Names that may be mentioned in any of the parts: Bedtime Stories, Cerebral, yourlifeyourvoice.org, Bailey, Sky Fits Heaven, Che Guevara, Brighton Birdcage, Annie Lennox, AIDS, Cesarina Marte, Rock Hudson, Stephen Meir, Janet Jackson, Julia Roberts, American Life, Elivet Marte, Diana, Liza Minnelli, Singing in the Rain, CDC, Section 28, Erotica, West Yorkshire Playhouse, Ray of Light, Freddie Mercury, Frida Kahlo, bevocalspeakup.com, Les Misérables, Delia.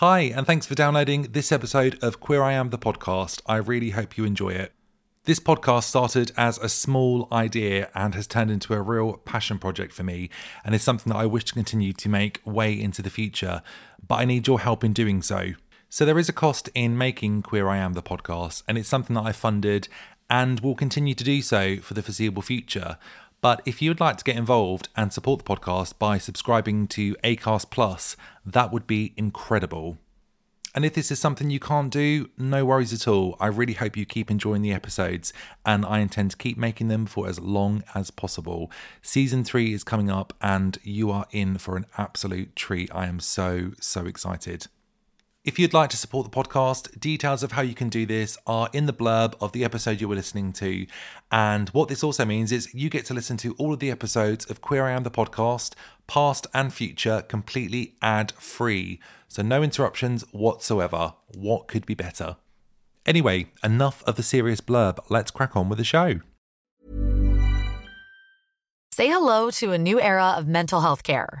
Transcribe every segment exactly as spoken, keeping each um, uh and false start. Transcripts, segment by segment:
Hi, and thanks for downloading this episode of Queer I Am, the podcast. I really hope you enjoy it. This podcast started as a small idea and has turned into a real passion project for me, and is something that I wish to continue to make way into the future, but I need your help in doing so. So there is a cost in making Queer I Am, the podcast, and it's something that I funded and will continue to do so for the foreseeable future. But if you would like to get involved and support the podcast by subscribing to Acast Plus, that would be incredible. And if this is something you can't do, no worries at all. I really hope you keep enjoying the episodes, and I intend to keep making them for as long as possible. Season three is coming up and you are in for an absolute treat. I am so, so excited. If you'd like to support the podcast, details of how you can do this are in the blurb of the episode you were listening to. And what this also means is you get to listen to all of the episodes of Queer I Am, the podcast, past and future, completely ad-free. So no interruptions whatsoever. What could be better? Anyway, enough of the serious blurb. Let's crack on with the show. Say hello to a new era of mental health care.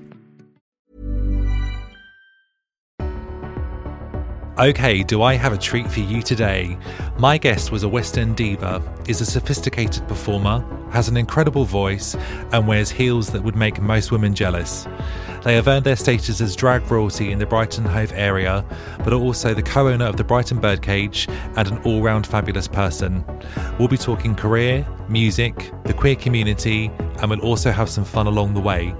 Okay, do I have a treat for you today? My guest was a West End diva, is a sophisticated performer, has an incredible voice, and wears heels that would make most women jealous. They have earned their status as drag royalty in the Brighton Hove area, but are also the co-owner of the Brighton Birdcage and an all-round fabulous person. We'll be talking career, music, the queer community, and we'll also have some fun along the way.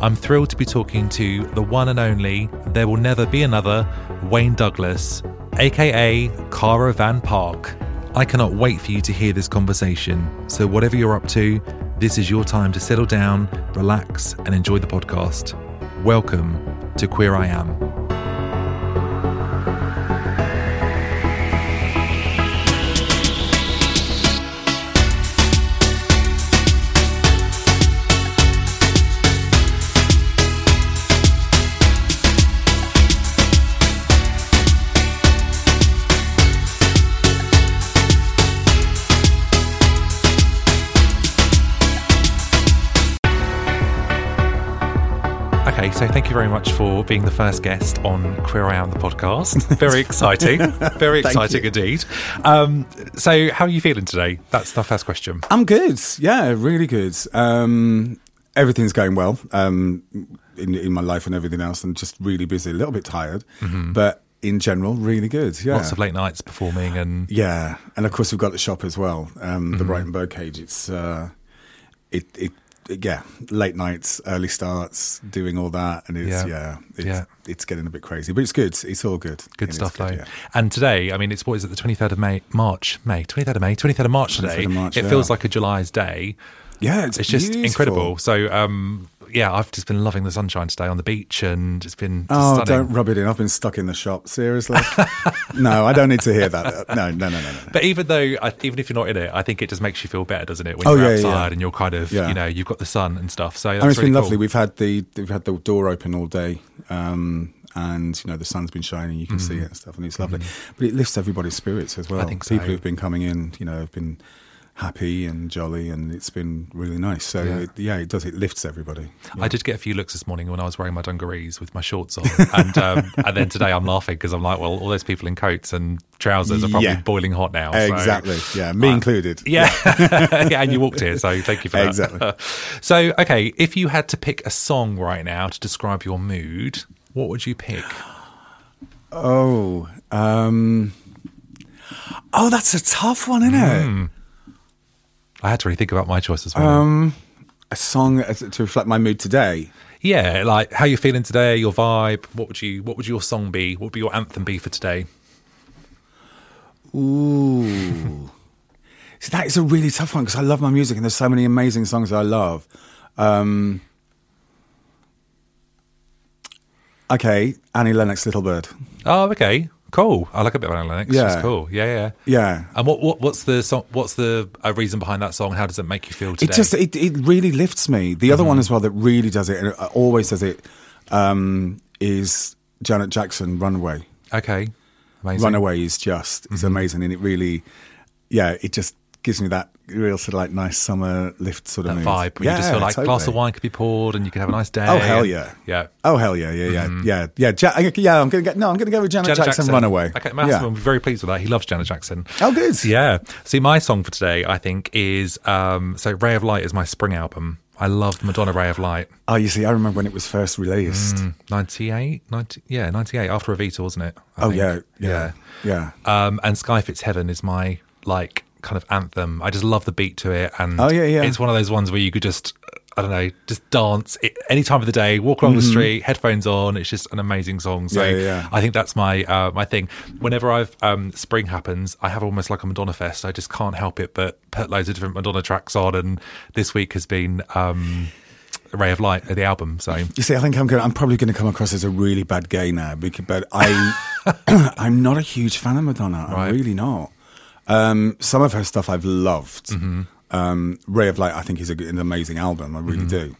I'm thrilled to be talking to the one and only, there will never be another, Wayne Douglas, aka Kara Van Park. I cannot wait for you to hear this conversation. So whatever you're up to, this is your time to settle down, relax, and enjoy the podcast. Welcome to Queer I Am. So thank you very much for being the first guest on Queer I Am, the podcast. Very exciting. Very exciting you. Indeed. Um, so how are you feeling today? That's the first question. I'm good. Yeah, really good. Um, everything's going well um, in, in my life and everything else. I'm just really busy, a little bit tired, mm-hmm. but in general, really good. Yeah. Lots of late nights performing. and Yeah. And of course, we've got the shop as well, um, mm-hmm. the Brighton Birdcage. It's, uh, it, it, yeah, late nights, early starts, doing all that, and it's yeah, yeah, it's, yeah. it's getting a bit crazy, but it's good. It's all good. Good and stuff, good, though. Yeah. And today, I mean, it's what is it? The twenty third of May, March, May twenty third of May, twenty third of March today. Of March, it yeah. feels like a July's day. Yeah, it's, it's just beautiful. Incredible. So, um, yeah, I've just been loving the sunshine today on the beach, and it's been just oh, stunning. Don't rub it in. I've been stuck in the shop. Seriously, no, I don't need to hear that. No, no, no, no. no. But even though, I, even if you're not in it, I think it just makes you feel better, doesn't it? When oh, you're yeah, outside yeah. and you're kind of, yeah. you know, you've got the sun and stuff. So that's I mean, it's really been cool. Lovely. We've had the we've had the door open all day, um, and you know the sun's been shining. You can mm. see it and stuff, and it's lovely. Mm. But it lifts everybody's spirits as well. I think so. People who've been coming in, you know, have been. happy and jolly, and it's been really nice. So yeah, it, yeah, it does. It lifts everybody. Yeah. I did get a few looks this morning when I was wearing my dungarees with my shorts on, and um, and then today I'm laughing because I'm like, well, all those people in coats and trousers are probably yeah. boiling hot now. So. Exactly. Yeah, me um, included. Yeah, yeah. yeah, and you walked here, so thank you for that. Exactly. So, okay, if you had to pick a song right now to describe your mood, what would you pick? Oh, um, oh, that's a tough one, isn't mm. it? I had to really think about my choice as well. Um, a song to reflect my mood today. Yeah, like how you're feeling today, your vibe. What would you? What would your song be? What would be your anthem be for today? Ooh, so that is a really tough one because I love my music and there's so many amazing songs that I love. Um, okay, Annie Lennox, Little Bird. Oh, okay. Cool. I like a bit of Annie Lennox. Yeah. It's cool. Yeah, yeah. Yeah. And what, what what's the song, what's the uh, reason behind that song? How does it make you feel today? It just it, it really lifts me. The mm-hmm. other one as well that really does it, and it always does it, um, is Janet Jackson, Runaway. Okay. Amazing. Runaway is just mm-hmm. it's amazing, and it really, yeah, it just gives me that real sort of like nice summer lift sort of that vibe where yeah, you just feel like totally. A glass of wine could be poured and you could have a nice day. Oh hell yeah. Yeah. Oh hell yeah, yeah, yeah. Mm. Yeah. Yeah. Ja- yeah, I'm gonna get no, I'm gonna go with Janet, Janet Jackson, Jackson Runaway. Okay, my husband will be very pleased with that. He loves Janet Jackson. Oh good. Yeah. See, my song for today I think is um so Ray of Light is my spring album. I love Madonna, Ray of Light. Oh, you see, I remember when it was first released. Mm, ninety-eight? ninety, yeah, ninety-eight, after Evita, wasn't it? I oh, yeah, yeah, yeah. Yeah. Um, and Sky Fits Heaven is my, like, kind of anthem. I just love the beat to it. And oh, yeah, yeah. It's one of those ones where you could just, I don't know, just dance it, any time of the day, walk along mm-hmm. the street, headphones on. It's just an amazing song. So yeah, yeah, yeah. I think that's my uh, my thing. Whenever I've um, spring happens, I have almost like a Madonna fest. I just can't help it but put loads of different Madonna tracks on. And this week has been um, Ray of Light, the album. So you see, I think I'm going. I'm probably going to come across as a really bad gay now, because, but I I'm not a huge fan of Madonna. Right. I'm really not. Um, some of her stuff I've loved. Mm-hmm. Um, Ray of Light, I think, is a, an amazing album. I really mm-hmm. do,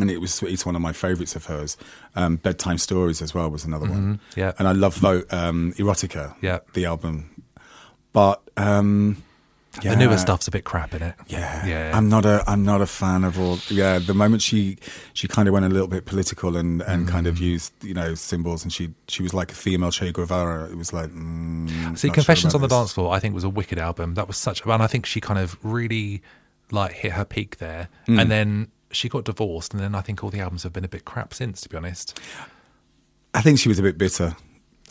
and it was it's one of my favourites of hers. Um, Bedtime Stories as well was another mm-hmm. one. Yeah, and I love um, Erotica. Yeah, the album, but um, yeah. the newer stuff's a bit crap, isn't it? Yeah, yeah. I'm not a I'm not a fan of all. Yeah, the moment she she kind of went a little bit political and, and mm-hmm. kind of used you know symbols, and she she was like a female Che Guevara. It was like. Mm, See, Confessions sure on the this. Dance Floor, I think, was a wicked album. That was such, and I think she kind of really like hit her peak there. Mm. And then she got divorced, and then I think all the albums have been a bit crap since. To be honest, I think she was a bit bitter,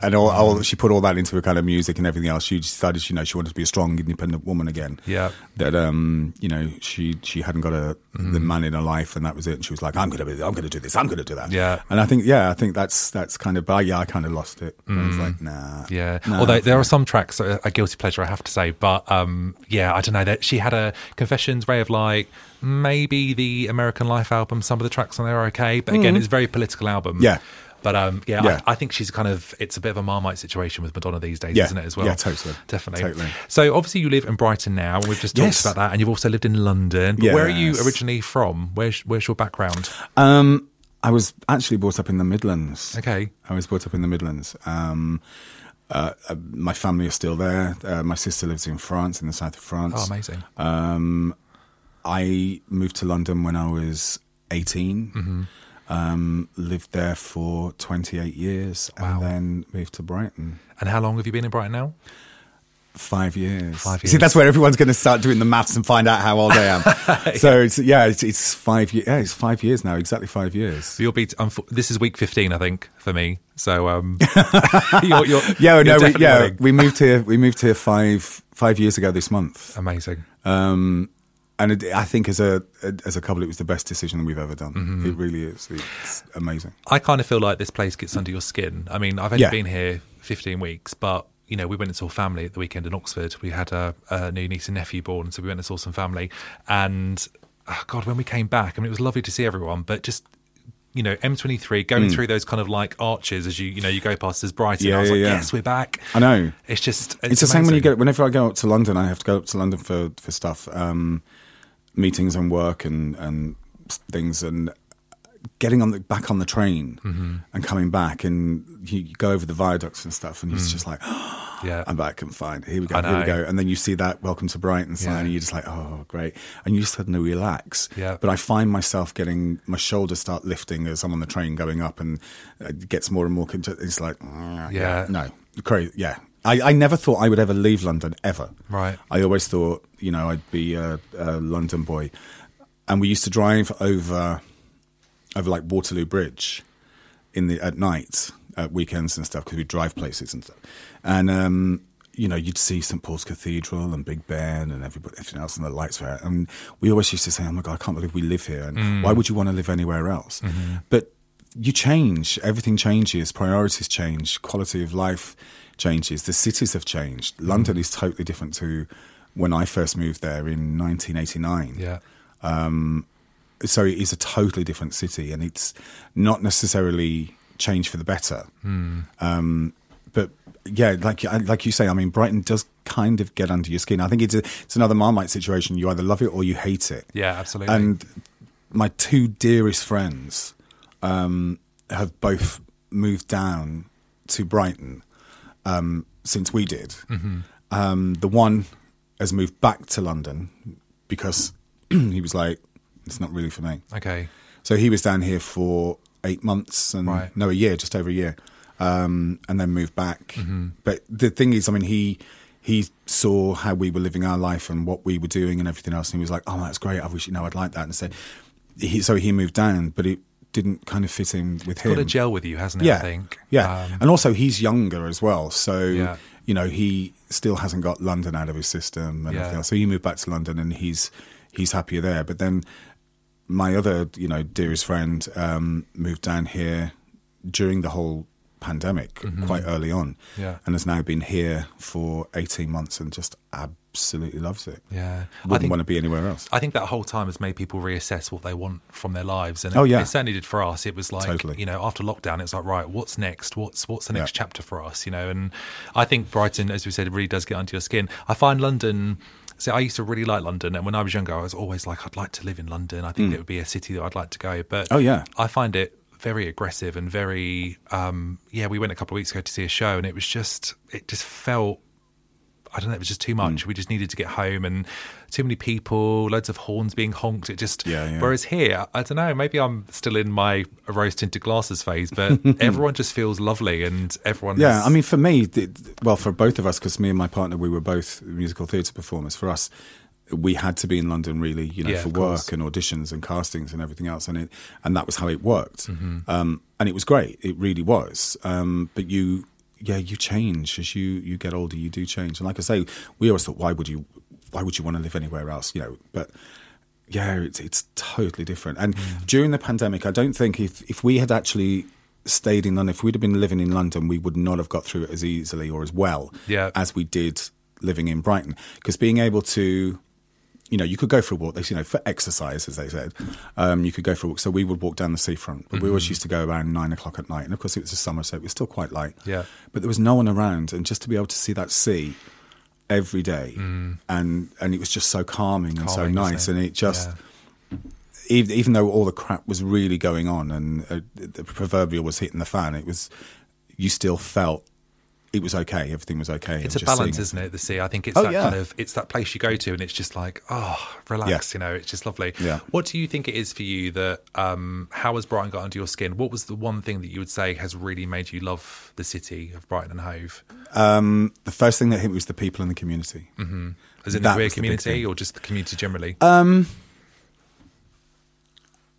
and all, all she put all that into her kind of music and everything else. She decided, you know, she wanted to be a strong, independent woman again. Yeah, that um, you know, she she hadn't got a mm. the man in her life, and that was it. And she was like, I'm gonna be, I'm gonna do this, I'm gonna do that. Yeah, and I think, yeah, I think that's that's kind of, but yeah, I kind of lost it. Mm. I was like, nah. Yeah, nah, although there are some tracks that are a guilty pleasure, I have to say, but um, yeah, I don't know that she had a Confessions, Ray of Light. Maybe the American Life album. Some of the tracks on there are okay, but again, mm. it's a very political album. Yeah. But um, yeah, yeah. I, I think she's kind of, it's a bit of a Marmite situation with Madonna these days, yeah. isn't it, as well? Yeah, totally. Definitely. Totally. So obviously you live in Brighton now, and we've just talked yes. about that, and you've also lived in London. But yes. where are you originally from? Where's, where's your background? Um, I was actually brought up in the Midlands. Okay. I was brought up in the Midlands. Um, uh, my family are still there. Uh, my sister lives in France, in the south of France. Oh, amazing. Um, I moved to London when I was eighteen. Mm-hmm. Um, lived there for twenty-eight years wow. and then moved to Brighton. And how long have you been in Brighton now? Five years. Five years. See, that's where everyone's going to start doing the maths and find out how old I am. yeah. So it's, yeah, it's, it's five years. Yeah, it's five years now. Exactly five years. So you'll be. T- um, this is week fifteen, I think, for me. So um, you're, you're, yeah, you're no, we, yeah. Winning. We moved here. We moved here five five years ago this month. Amazing. Um, And it, I think as a as a couple, it was the best decision we've ever done. Mm-hmm. It really is. It's amazing. I kind of feel like this place gets under your skin. I mean, I've only yeah. been here fifteen weeks, but, you know, we went and saw family at the weekend in Oxford. We had a, a new niece and nephew born, so we went and saw some family. And, oh God, when we came back, I mean, it was lovely to see everyone, but just... you know, M twenty-three, going mm. through those kind of like arches as you, you know, you go past as Brighton. Yeah, I was yeah, like, yeah. yes, we're back. I know. It's just, it's, it's the amazing. Same when you go, whenever I go up to London, I have to go up to London for, for stuff, um, meetings and work and, and things, and getting on the, back on the train mm-hmm. and coming back, and you, you go over the viaducts and stuff, and mm. it's just like, yeah. I'm back and fine. Here we go, here we go. And then you see that Welcome to Brighton sign yeah. and you're just like, oh, great. And you suddenly relax. Yeah. But I find myself getting, my shoulders start lifting as I'm on the train going up, and it gets more and more, it's like, yeah. yeah. No, crazy, yeah. I, I never thought I would ever leave London, ever. Right. I always thought, you know, I'd be a, a London boy. And we used to drive over, over like Waterloo Bridge in the at night, at weekends and stuff, because we'd drive places and stuff. And, um, you know, you'd see Saint Paul's Cathedral and Big Ben and everybody, everything else, and the lights were out. And we always used to say, oh, my God, I can't believe we live here. And mm. why would you want to live anywhere else? Mm-hmm. But you change. Everything changes. Priorities change. Quality of life changes. The cities have changed. Mm. London is totally different to when I first moved there in nineteen eighty-nine. Yeah. Um, so it is a totally different city, and it's not necessarily change for the better. Mm. Um, but yeah, like like you say, I mean, Brighton does kind of get under your skin. I think it's a, it's another Marmite situation. You either love it or you hate it. Yeah, absolutely. And my two dearest friends um, have both moved down to Brighton um, since we did. Mm-hmm. Um, the one has moved back to London because he was like, it's not really for me. Okay. So he was down here for eight months and right. no, a year, just over a year, um, and then moved back. Mm-hmm. But the thing is, I mean, he he saw how we were living our life and what we were doing and everything else, and he was like, oh, that's great. I wish, you know, I'd like that. And so he, so he moved down, but it didn't kind of fit in with it's him. It's got to gel with you, hasn't it, yeah. I think? Yeah. Um, and also, he's younger as well. So, yeah. you know, he still hasn't got London out of his system and yeah. everything else. So he moved back to London and he's... he's happier there. But then my other, you know, dearest friend um, moved down here during the whole pandemic mm-hmm. quite early on yeah. and has now been here for eighteen months and just absolutely loves it. Yeah. Wouldn't think, want to be anywhere else. I think that whole time has made people reassess what they want from their lives. And it, oh, yeah. it certainly did for us. It was like, totally. you know, after lockdown, it's like, right, what's next? What's what's the next yeah. chapter for us, you know? And I think Brighton, as we said, it really does get under your skin. I find London... So I used to really like London, and when I was younger, I was always like, I'd like to live in London. I think mm. it would be a city that I'd like to go. But oh, yeah. I find it very aggressive and very, um, yeah, we went a couple of weeks ago to see a show, and it was just, it just felt, I don't know, it was just too much. Mm. We just needed to get home, and too many people, loads of horns being honked. It just, yeah, yeah. whereas here, I don't know, maybe I'm still in my rose tinted glasses phase, but everyone just feels lovely and everyone. Yeah, is... I mean, for me, well, for both of us, because me and my partner, we were both musical theatre performers. For us, we had to be in London, really, you know, yeah, for work and auditions and castings and everything else. And it, and that was how it worked. Mm-hmm. Um, and it was great. It really was. Um, but you, yeah, you change as you, you get older. You do change, and like I say, we always thought, why would you, why would you want to live anywhere else? You know, but yeah, it's it's totally different. And mm. during the pandemic, I don't think if if we had actually stayed in London, if we'd have been living in London, we would not have got through it as easily or as well yeah. as we did living in Brighton. Because being able to, you know, you could go for a walk. They, you know, for exercise, as they said, um, you could go for a walk. So we would walk down the seafront, but mm-hmm. we always used to go around nine o'clock at night. And of course, it was the summer, so it was still quite light. Yeah. But there was no one around, and just to be able to see that sea every day, mm. and and it was just so calming, calming and so nice. It? And it just, yeah. even, even though all the crap was really going on and uh, the proverbial was hitting the fan, it was, you still felt. It was okay. Everything was okay. It's a balance, isn't it? The sea. I think it's oh, that yeah. kind of it's that place you go to, and it's just like, oh, relax. Yeah. You know, it's just lovely. Yeah. What do you think it is for you that? Um, how has Brighton got under your skin? What was the one thing that you would say has really made you love the city of Brighton and Hove? Um, the first thing that hit me was the people in the community. Mm-hmm. Is it the queer community or just the community generally? Um,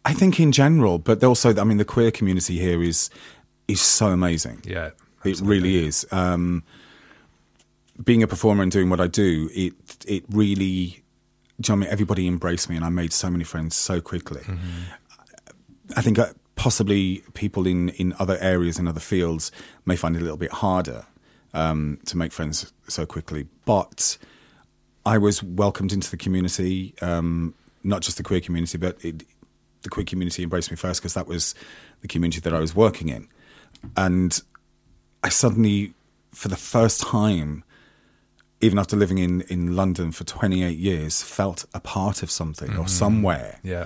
I think in general, but also, I mean, the queer community here is is so amazing. Yeah. Absolutely. It really is. Um, being a performer and doing what I do, it it really, do you know what I mean? Everybody embraced me, and I made so many friends so quickly. Mm-hmm. I think possibly people in, in other areas and other fields may find it a little bit harder um, to make friends so quickly. But I was welcomed into the community, um, not just the queer community, but it, the queer community embraced me first because that was the community that I was working in. And I suddenly, for the first time, even after living in, in London for twenty-eight years, felt a part of something mm-hmm. or somewhere. Yeah.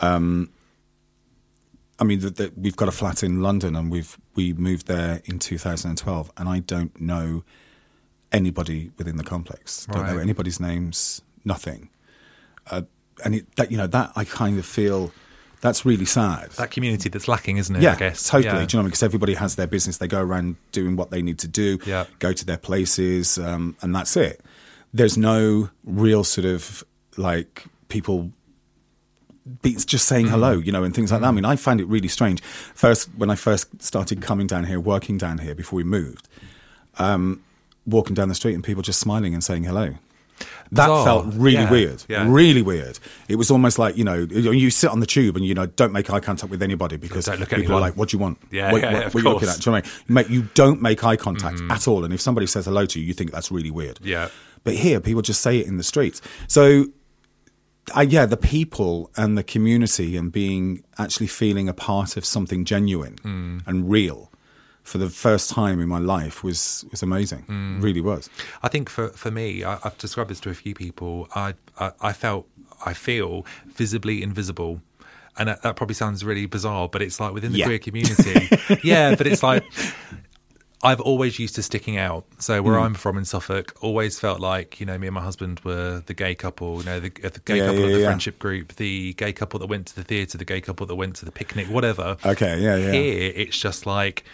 Um, I mean, the, the, we've got a flat in London, and we've we moved there in two thousand twelve, and I don't know anybody within the complex. Right. Don't know anybody's names, nothing. Uh, and it, that, you know, that I kind of feel that's really sad. That community that's lacking, isn't it? Yeah, I guess. Totally. Yeah. Do you know what I mean? Because everybody has their business. They go around doing what they need to do, yeah. go to their places, um, and that's it. There's no real sort of like people be, just saying mm. hello, you know, and things like mm. that. I mean, I find it really strange. First, when I first started coming down here, working down here before we moved, um, walking down the street and people just smiling and saying hello. That oh, felt really yeah, weird, yeah. really weird. It was almost like, you know, you sit on the tube and, you know, don't make eye contact with anybody because don't look at people anyone. Are like, what do you want? Yeah, what, yeah, what, yeah, of what are you looking at? Do you know what I mean? Mate, you don't make eye contact mm. at all. And if somebody says hello to you, you think that's really weird. Yeah. But here, people just say it in the streets. So, uh, yeah, the people and the community and being actually feeling a part of something genuine mm. and real for the first time in my life was was amazing. Mm. It really was. I think for, for me, I, I've described this to a few people, I, I, I felt, I feel visibly invisible. And that, that probably sounds really bizarre, but it's like within the yeah. queer community. yeah, but it's like... I've always used to sticking out. So where mm. I'm from in Suffolk, always felt like, you know, me and my husband were the gay couple, you know, the, the gay yeah, couple yeah, of the yeah. friendship group, the gay couple that went to the theatre, the gay couple that went to the picnic, whatever. Okay, yeah, yeah. Here, it's just like,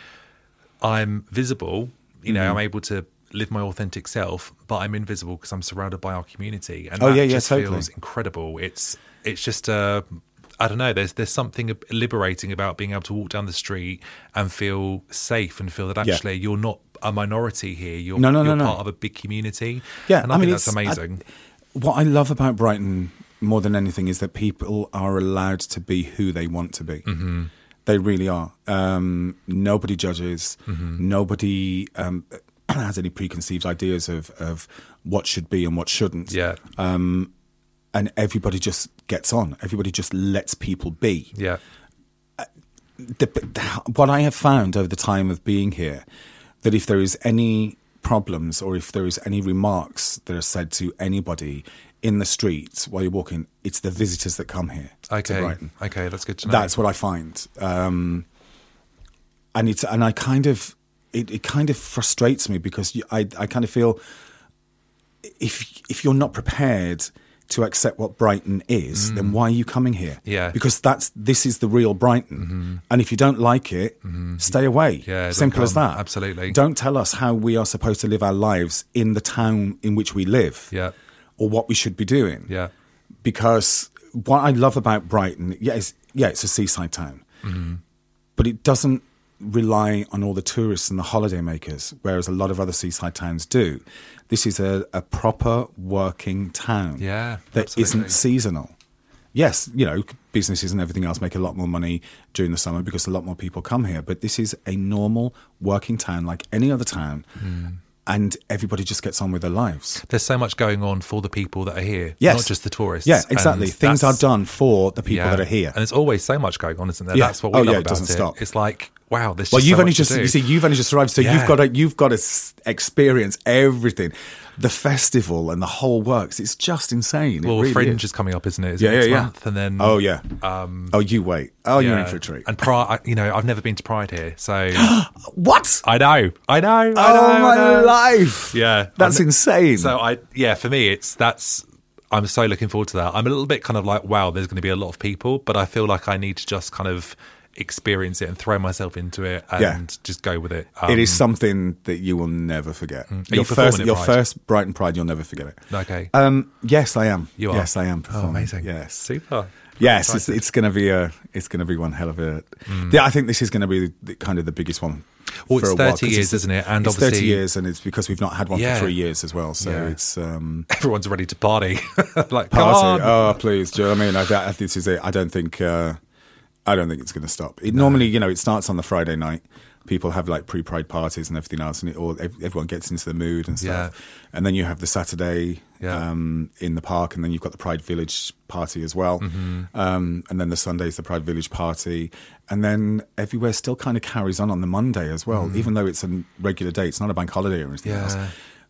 I'm visible, you know, mm. I'm able to live my authentic self, but I'm invisible because I'm surrounded by our community. And oh, that yeah, just yeah, totally. feels incredible. It's it's just... Uh, I don't know, there's there's something liberating about being able to walk down the street and feel safe and feel that actually yeah. you're not a minority here, you're, no, no, you're no, part no. of a big community. Yeah, and I, I mean, think that's amazing. I, what I love about Brighton more than anything is that people are allowed to be who they want to be. Mm-hmm. They really are. Um, nobody judges, mm-hmm. nobody um, has any preconceived ideas of, of what should be and what shouldn't. Yeah. Um, and everybody just gets on. Everybody just lets people be. Yeah. Uh, the, the, what I have found over the time of being here, that if there is any problems or if there is any remarks that are said to anybody in the streets while you're walking, it's the visitors that come here okay. to Brighton. Okay, that's good to know. That's what I find. Um, and it's and I kind of it, it kind of frustrates me because you, I I kind of feel if if you're not prepared to accept what Brighton is, mm. then why are you coming here? Yeah. Because that's this is the real Brighton. Mm-hmm. And if you don't like it, mm-hmm. stay away. Yeah, simple as that. Absolutely. Don't tell us how we are supposed to live our lives in the town in which we live yeah. or what we should be doing. Yeah. Because what I love about Brighton, yeah, it's, yeah, it's a seaside town, mm-hmm. but it doesn't rely on all the tourists and the holidaymakers, whereas a lot of other seaside towns do. This is a, a proper working town yeah, that absolutely. Isn't seasonal. Yes, you know, businesses and everything else make a lot more money during the summer because a lot more people come here, but this is a normal working town like any other town. Mm. And everybody just gets on with their lives. There's so much going on for the people that are here, yes. not just the tourists. Yeah, exactly. And things are done for the people yeah. that are here. And there's always so much going on, isn't there? Yeah. That's what we oh, love yeah, about it. Doesn't it. Stop. It's like, wow, there's well, just you've so only much just, to do. You see, you've only just arrived, so yeah. you've got to, you've got to experience everything. The festival and the whole works, it's just insane. Well, really Fringe is. is coming up, isn't it? It's yeah, next yeah, yeah. month, and then... Oh, yeah. Um, oh, you wait. Oh, yeah. You're in for a treat. And, Pride, you know, I've never been to Pride here, so... What? I know. I know. I know. Oh, my know. life. Yeah. That's I'm, insane. So, I yeah, for me, it's that's... I'm so looking forward to that. I'm a little bit kind of like, wow, there's going to be a lot of people, but I feel like I need to just kind of experience it and throw myself into it and yeah. just go with it. Um, it is something that you will never forget. Mm. Your you first, your Pride? first Brighton Pride, you'll never forget it. Okay. Um, yes, I am. You are. Yes, I am. Performing. Oh, amazing. Yes, super. Yes, it's, it's going to be a. It's going to be one hell of a. Mm. Yeah, I think this is going to be the, the, kind of the biggest one. Well, it's thirty years, isn't it? And it's obviously, thirty years, and it's because we've not had one yeah. for three years as well. So yeah. it's um, everyone's ready to party. Like party. Oh, please. Do you know what I mean? I, I, this is it. I don't think. Uh, I don't think it's going to stop. It no. normally, you know, it starts on the Friday night. People have like pre-Pride parties and everything else, and it all everyone gets into the mood and stuff. Yeah. And then you have the Saturday yeah. um, in the park, and then you've got the Pride Village party as well. Mm-hmm. Um, and then the Sunday's the Pride Village party, and then everywhere still kind of carries on on the Monday as well, mm. even though it's a regular day. It's not a bank holiday or anything yeah. else.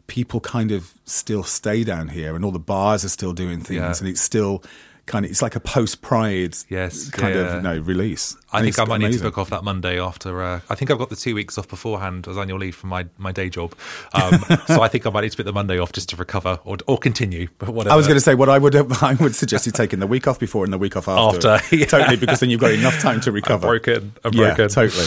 People kind of still stay down here, and all the bars are still doing things, yeah. and it's still kind of, it's like a post-Pride yes, kind yeah. of you know, release. I and think I might amazing. need to book off that Monday after, uh, I think I've got the two weeks off beforehand as annual leave from my, my day job. Um, so I think I might need to put the Monday off just to recover or or continue, but whatever. I was going to say, what I would I would suggest is taking the week off before and the week off after. after yeah. Totally, because then you've got enough time to recover. I'm broken, I'm broken. Yeah, totally.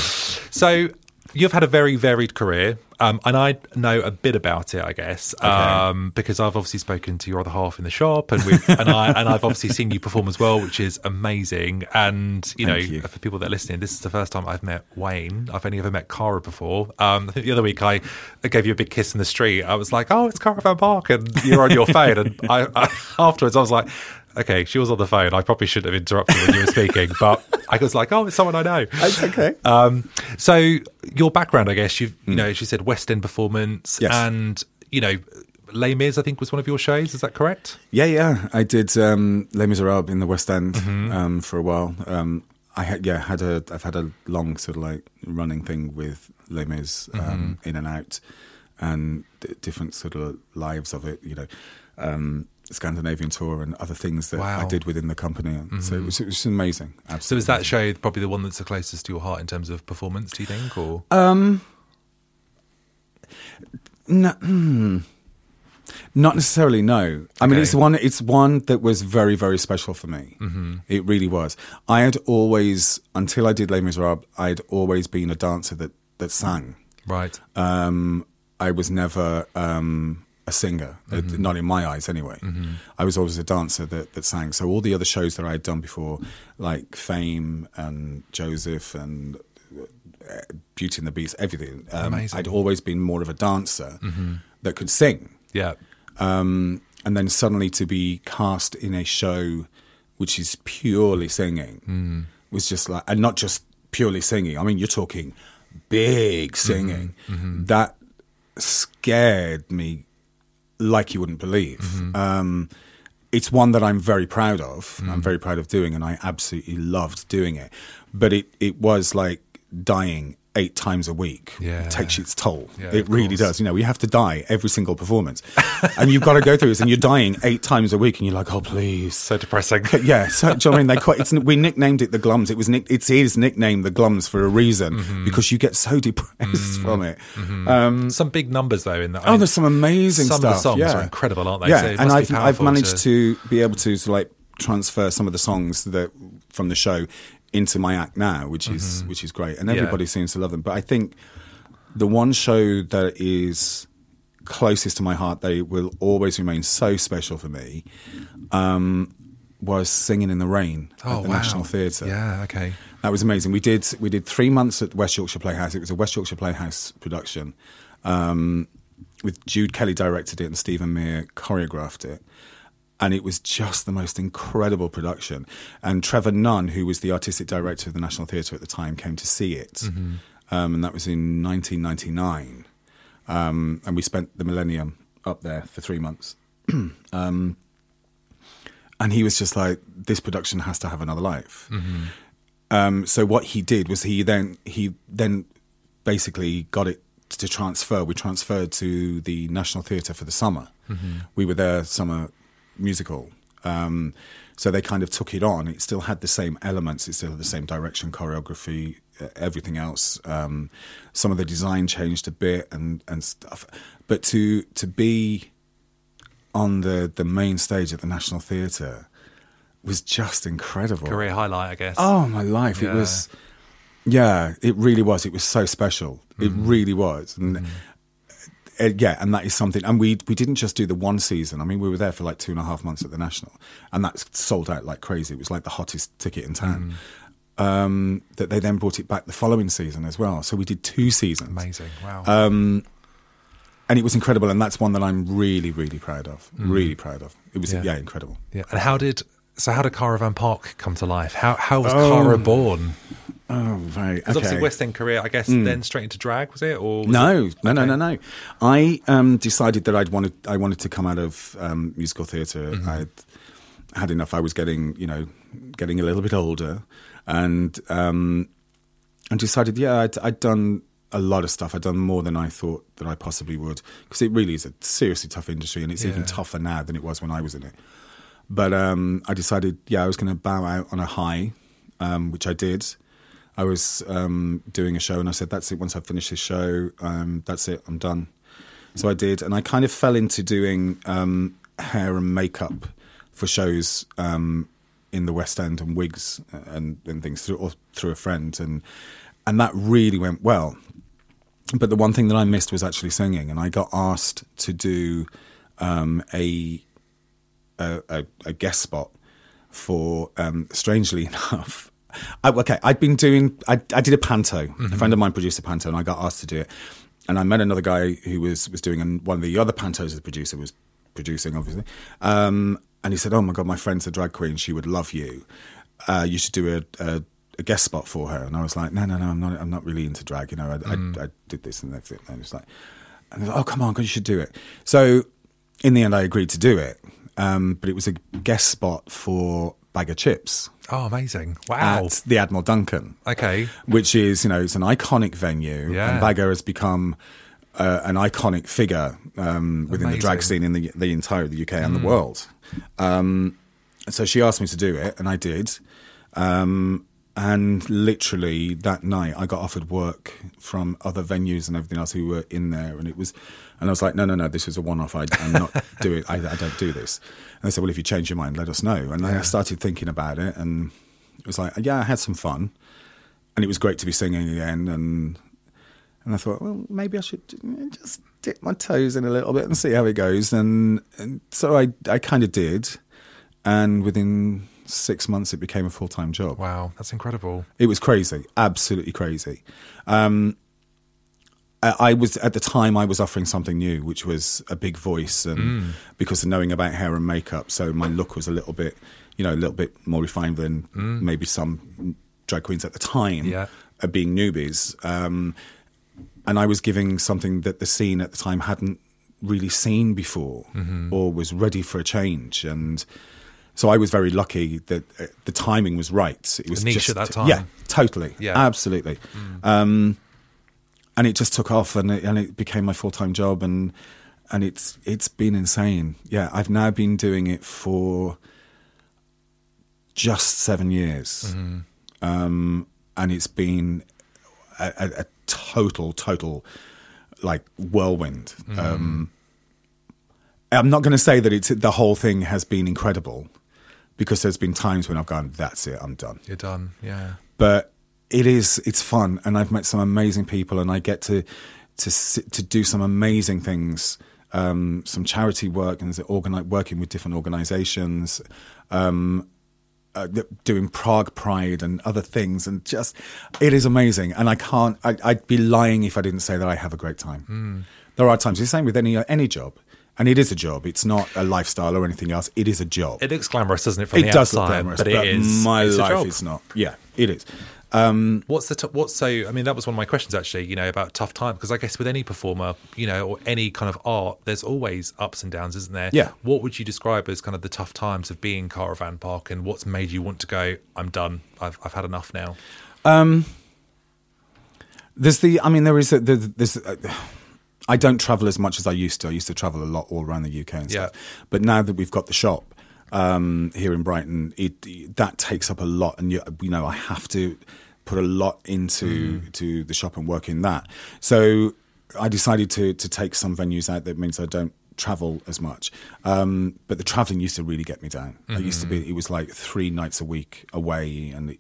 So you've had a very varied career, um, and I know a bit about it, I guess, okay. um, because I've obviously spoken to your other half in the shop, and we've, and I and I've obviously seen you perform as well, which is amazing. And you Thank know, you. For people that are listening, this is the first time I've met Wayne. I've only ever met Kara before. Um, I think the other week I, I gave you a big kiss in the street. I was like, "Oh, it's Kara Van Park," and you're on your phone. And I, I, afterwards, I was like, okay, she was on the phone. I probably shouldn't have interrupted when you were speaking, but I was like, oh, it's someone I know. It's okay. Um, so your background, I guess, you've, you mm. know, she said West End performance yes. and, you know, Les Mis, I think, was one of your shows. Is that correct? Yeah, yeah. I did um, Les Misérables in the West End mm-hmm. um, for a while. Um, I had, yeah, had a, I've had a long sort of like running thing with Les Mis um, mm-hmm. in and out and d- different sort of lives of it, you know. Um, Scandinavian tour and other things that wow. I did within the company. Mm-hmm. So it was, it was amazing. Absolutely. So is that show probably the one that's the closest to your heart in terms of performance, do you think? Or um, no, mm, not necessarily, no. Okay. I mean, it's one it's one that was very, very special for me. Mm-hmm. It really was. I had always, until I did Les Miserables, I had always been a dancer that, that sang. Right. Um, I was never... Um, a singer, mm-hmm. not in my eyes anyway. Mm-hmm. I was always a dancer that, that sang. So all the other shows that I had done before, like Fame and Joseph and Beauty and the Beast, everything, um, I'd always been more of a dancer mm-hmm. that could sing. Yeah. Um, and then suddenly to be cast in a show which is purely singing mm. was just like, and not just purely singing. I mean, you're talking big singing. Mm-hmm. Mm-hmm. That scared me like you wouldn't believe. Mm-hmm. Um, it's one that I'm very proud of. Mm-hmm. I'm very proud of doing, and I absolutely loved doing it. But it, it was like dying eight times a week. Yeah. It takes its toll. Yeah, it really course. does. You know, you have to die every single performance. And you've got to go through this, and you're dying eight times a week, and you're like, oh, please. So depressing. Yeah. So, do you know what I mean? They quite, it's, we nicknamed it the Glums. It was nick, it is nicknamed the Glums for a reason, mm-hmm. because you get so depressed mm-hmm. from it. Mm-hmm. Um, some big numbers, though, in that. Oh, I mean, there's some amazing some stuff. Some of the songs yeah. are incredible, aren't they? Yeah, so it and I've, I've managed to... to be able to, to like transfer some of the songs that from the show into my act now, which is mm-hmm. which is great, and everybody yeah. seems to love them. But I think the one show that is closest to my heart, they will always remain so special for me, um, was Singing in the Rain oh, at the wow. National Theatre. Yeah, okay, that was amazing. We did we did three months at West Yorkshire Playhouse. It was a West Yorkshire Playhouse production, um, with Jude Kelly directed it and Stephen Meir choreographed it. And it was just the most incredible production. And Trevor Nunn, who was the artistic director of the National Theatre at the time, came to see it. Mm-hmm. Um, and that was in nineteen ninety-nine. Um, and we spent the millennium up there for three months. um, and he was just like, this production has to have another life. Mm-hmm. Um, so what he did was he then he then basically got it to transfer. We transferred to the National Theatre for the summer. Mm-hmm. We were there summer... musical, um, so they kind of took it on. It still had the same elements, it still had the same direction, choreography, everything else. Um, some of the design changed a bit and and stuff, but to to be on the the main stage at the National Theatre was just incredible. Career highlight, I guess. Oh my life, yeah. It was, yeah, it really was. It was so special. Mm. It really was. And, mm. yeah, and that is something. And we we didn't just do the one season. I mean, we were there for like two and a half months at the National, and that's sold out like crazy. It was like the hottest ticket in town. Mm. Um, that they then brought it back the following season as well. So we did two seasons. Amazing, wow. Um, and it was incredible, and that's one that I'm really, really proud of. Mm. Really proud of. It was, yeah, yeah incredible. Yeah. And how did, so how did Kara Van Park come to life? How how was oh. Kara born? Oh, right. Because okay. obviously West End career, I guess, mm. then straight into drag, was it? Or was no, it? no, okay. no, no, no. I um, decided that I'd wanted, I wanted to come out of um, musical theatre. Mm-hmm. I'd had enough. I was getting, you know, getting a little bit older, and um, and decided, yeah, I'd, I'd done a lot of stuff. I'd done more than I thought that I possibly would, because it really is a seriously tough industry, and it's yeah. even tougher now than it was when I was in it. But um, I decided, yeah, I was going to bow out on a high, um, which I did. I was um, doing a show and I said, that's it, once I finish this show, um, that's it, I'm done. So I did, and I kind of fell into doing um, hair and makeup for shows um, in the West End and wigs and, and things through, or through a friend, and and that really went well. But the one thing that I missed was actually singing, and I got asked to do um, a, a a guest spot for, um, strangely enough, I, okay, I'd been doing, I, I did a panto. Mm-hmm. A friend of mine produced a panto, and I got asked to do it. And I met another guy who was was doing an, one of the other pantos the producer was producing, obviously. Um, and he said, oh, my God, my friend's a drag queen. She would love you. Uh, you should do a, a, a guest spot for her. And I was like, no, no, no, I'm not I'm not really into drag. You know, I, mm. I, I did this and that's it. And he was like, and was like, oh, come on, God, you should do it. So in the end, I agreed to do it. Um, but it was a guest spot for Bag of Chips. Oh, amazing. Wow. At the Admiral Duncan. Okay. Which is, you know, it's an iconic venue. Yeah. And Bagger has become uh, an iconic figure um, within amazing. the drag scene in the, the entire of the U K mm. and the world. Um, so she asked me to do it, and I did. Um, and literally that night I got offered work from other venues and everything else who were in there. And it was, and I was like, no, no, no, this is a one-off. I, I'm not doing I, I don't do this. And they said, well, if you change your mind, let us know. And then yeah. I started thinking about it, and it was like, yeah, I had some fun, and it was great to be singing again. And and I thought, well, maybe I should just dip my toes in a little bit and see how it goes. And, and so I, I kind of did. And within six months, it became a full-time job. Wow, that's incredible. It was crazy, absolutely crazy. Um, I was, at the time, I was offering something new, which was a big voice, and mm. because of knowing about hair and makeup, so my look was a little bit, you know, a little bit more refined than mm. maybe some drag queens at the time yeah. uh, being newbies. Um, and I was giving something that the scene at the time hadn't really seen before mm-hmm. or was ready for a change. And so I was very lucky that uh, the timing was right. It was a niche just, at that time. Yeah, totally. Yeah. Absolutely. Mm. Um, And it just took off, and it, and it became my full-time job, and and it's it's been insane. Yeah, I've now been doing it for just seven years, mm-hmm. um, and it's been a, a, a total, total like whirlwind. Mm-hmm. Um, I'm not going to say that it's the whole thing has been incredible, because there's been times when I've gone, "That's it, I'm done." You're done, yeah. But it is, it's fun, and I've met some amazing people, and I get to to sit, to do some amazing things, um, some charity work, and organi- working with different organisations, um, uh, doing Prague Pride and other things, and just, it is amazing. And I can't, I, I'd be lying if I didn't say that I have a great time. Mm. There are times, it's the same with any any job. And it is a job. It's not a lifestyle or anything else. It is a job. It looks glamorous, doesn't it, from the outside? It does look glamorous, but it is. My life is not. Yeah, it is. Um, what's the t- what's so? I mean, that was one of my questions actually. You know, about tough time, because I guess with any performer, you know, or any kind of art, there's always ups and downs, isn't there? Yeah. What would you describe as kind of the tough times of being Kara Van Park, and what's made you want to go, I'm done. I've I've had enough now. Um, there's the. I mean, there is a, the, there's. Uh, I don't travel as much as I used to. I used to travel a lot all around the U K and stuff. Yeah. But now that we've got the shop um, here in Brighton, it, it, that takes up a lot, and you, you know, I have to put a lot into mm. to the shop and work in that. So I decided to to take some venues out. That means I don't travel as much. Um, but the travelling used to really get me down. Mm-hmm. I used to be. It was like three nights a week away, and it,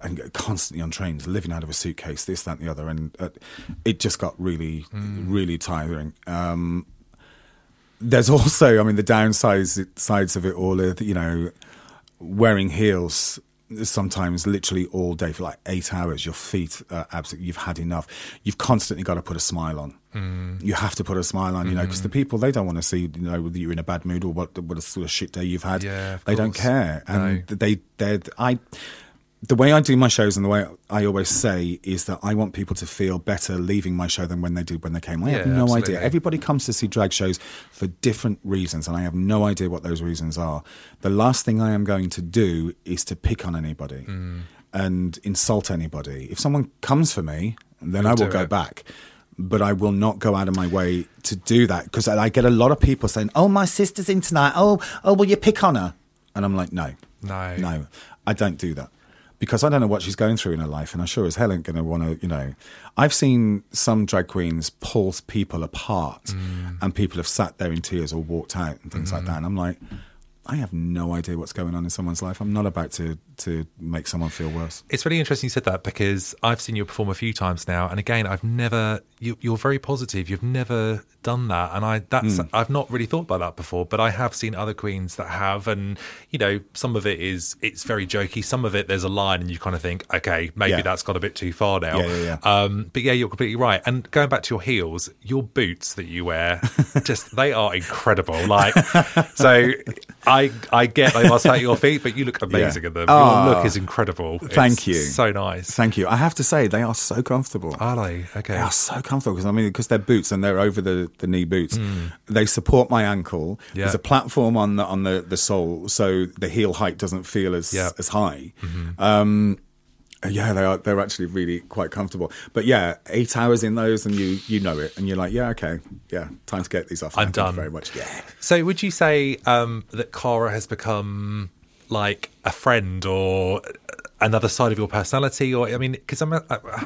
and constantly on trains, living out of a suitcase, this, that, and the other. And uh, it just got really, mm. really tiring. Um, there's also, I mean, the downsides sides of it all are, you know, wearing heels sometimes literally all day for like eight hours. Your feet are absolutely, you've had enough. You've constantly got to put a smile on. Mm. You have to put a smile on, you mm. know, because the people, they don't want to see, you know, whether you're in a bad mood or what, what a sort of shit day you've had. Yeah, of course. They don't care. And no. they, they're, I... The way I do my shows and the way I always say is that I want people to feel better leaving my show than when they did when they came. I yeah, have no absolutely. idea. Everybody comes to see drag shows for different reasons, and I have no idea what those reasons are. The last thing I am going to do is to pick on anybody mm. and insult anybody. If someone comes for me, then You'll I will go it. back. But I will not go out of my way to do that, because I get a lot of people saying, oh, my sister's in tonight. Oh, oh, will you pick on her? And I'm like, no, no, no, I don't do that. Because I don't know what she's going through in her life, and I sure as hell ain't going to want to, you know. I've seen some drag queens pull people apart, mm. and people have sat there in tears or walked out and things mm. like that. And I'm like, I have no idea what's going on in someone's life. I'm not about to, to make someone feel worse. It's really interesting you said that, because I've seen you perform a few times now, and again, I've never. You, you're very positive. You've never done that, and I that's mm. I've not really thought about that before. But I have seen other queens that have, and you know, some of it is it's very jokey. Some of it there's a line, and you kind of think, okay, maybe yeah. that's got a bit too far now. Yeah, yeah, yeah. Um, but yeah, you're completely right. And going back to your heels, your boots that you wear, just they are incredible. Like so. I, I get they must hurt your feet, but you look amazing yeah. at them. Oh, your look is incredible. Thank it's you. So nice. Thank you. I have to say, they are so comfortable. Are they? Okay. They are so comfortable because I mean, because they're boots and they're over the, the knee boots. Mm. They support my ankle. Yeah. There's a platform on the, on the, the sole, so the heel height doesn't feel as yeah. as high. Mm-hmm. Um, yeah, they are. They're actually really quite comfortable. But yeah, eight hours in those, and you you know it, and you're like, yeah, okay, yeah, time to get these off. I'm done. Thank you very much. Yeah. So, would you say um, that Kara has become like a friend or another side of your personality? Or I mean, because I'm, I,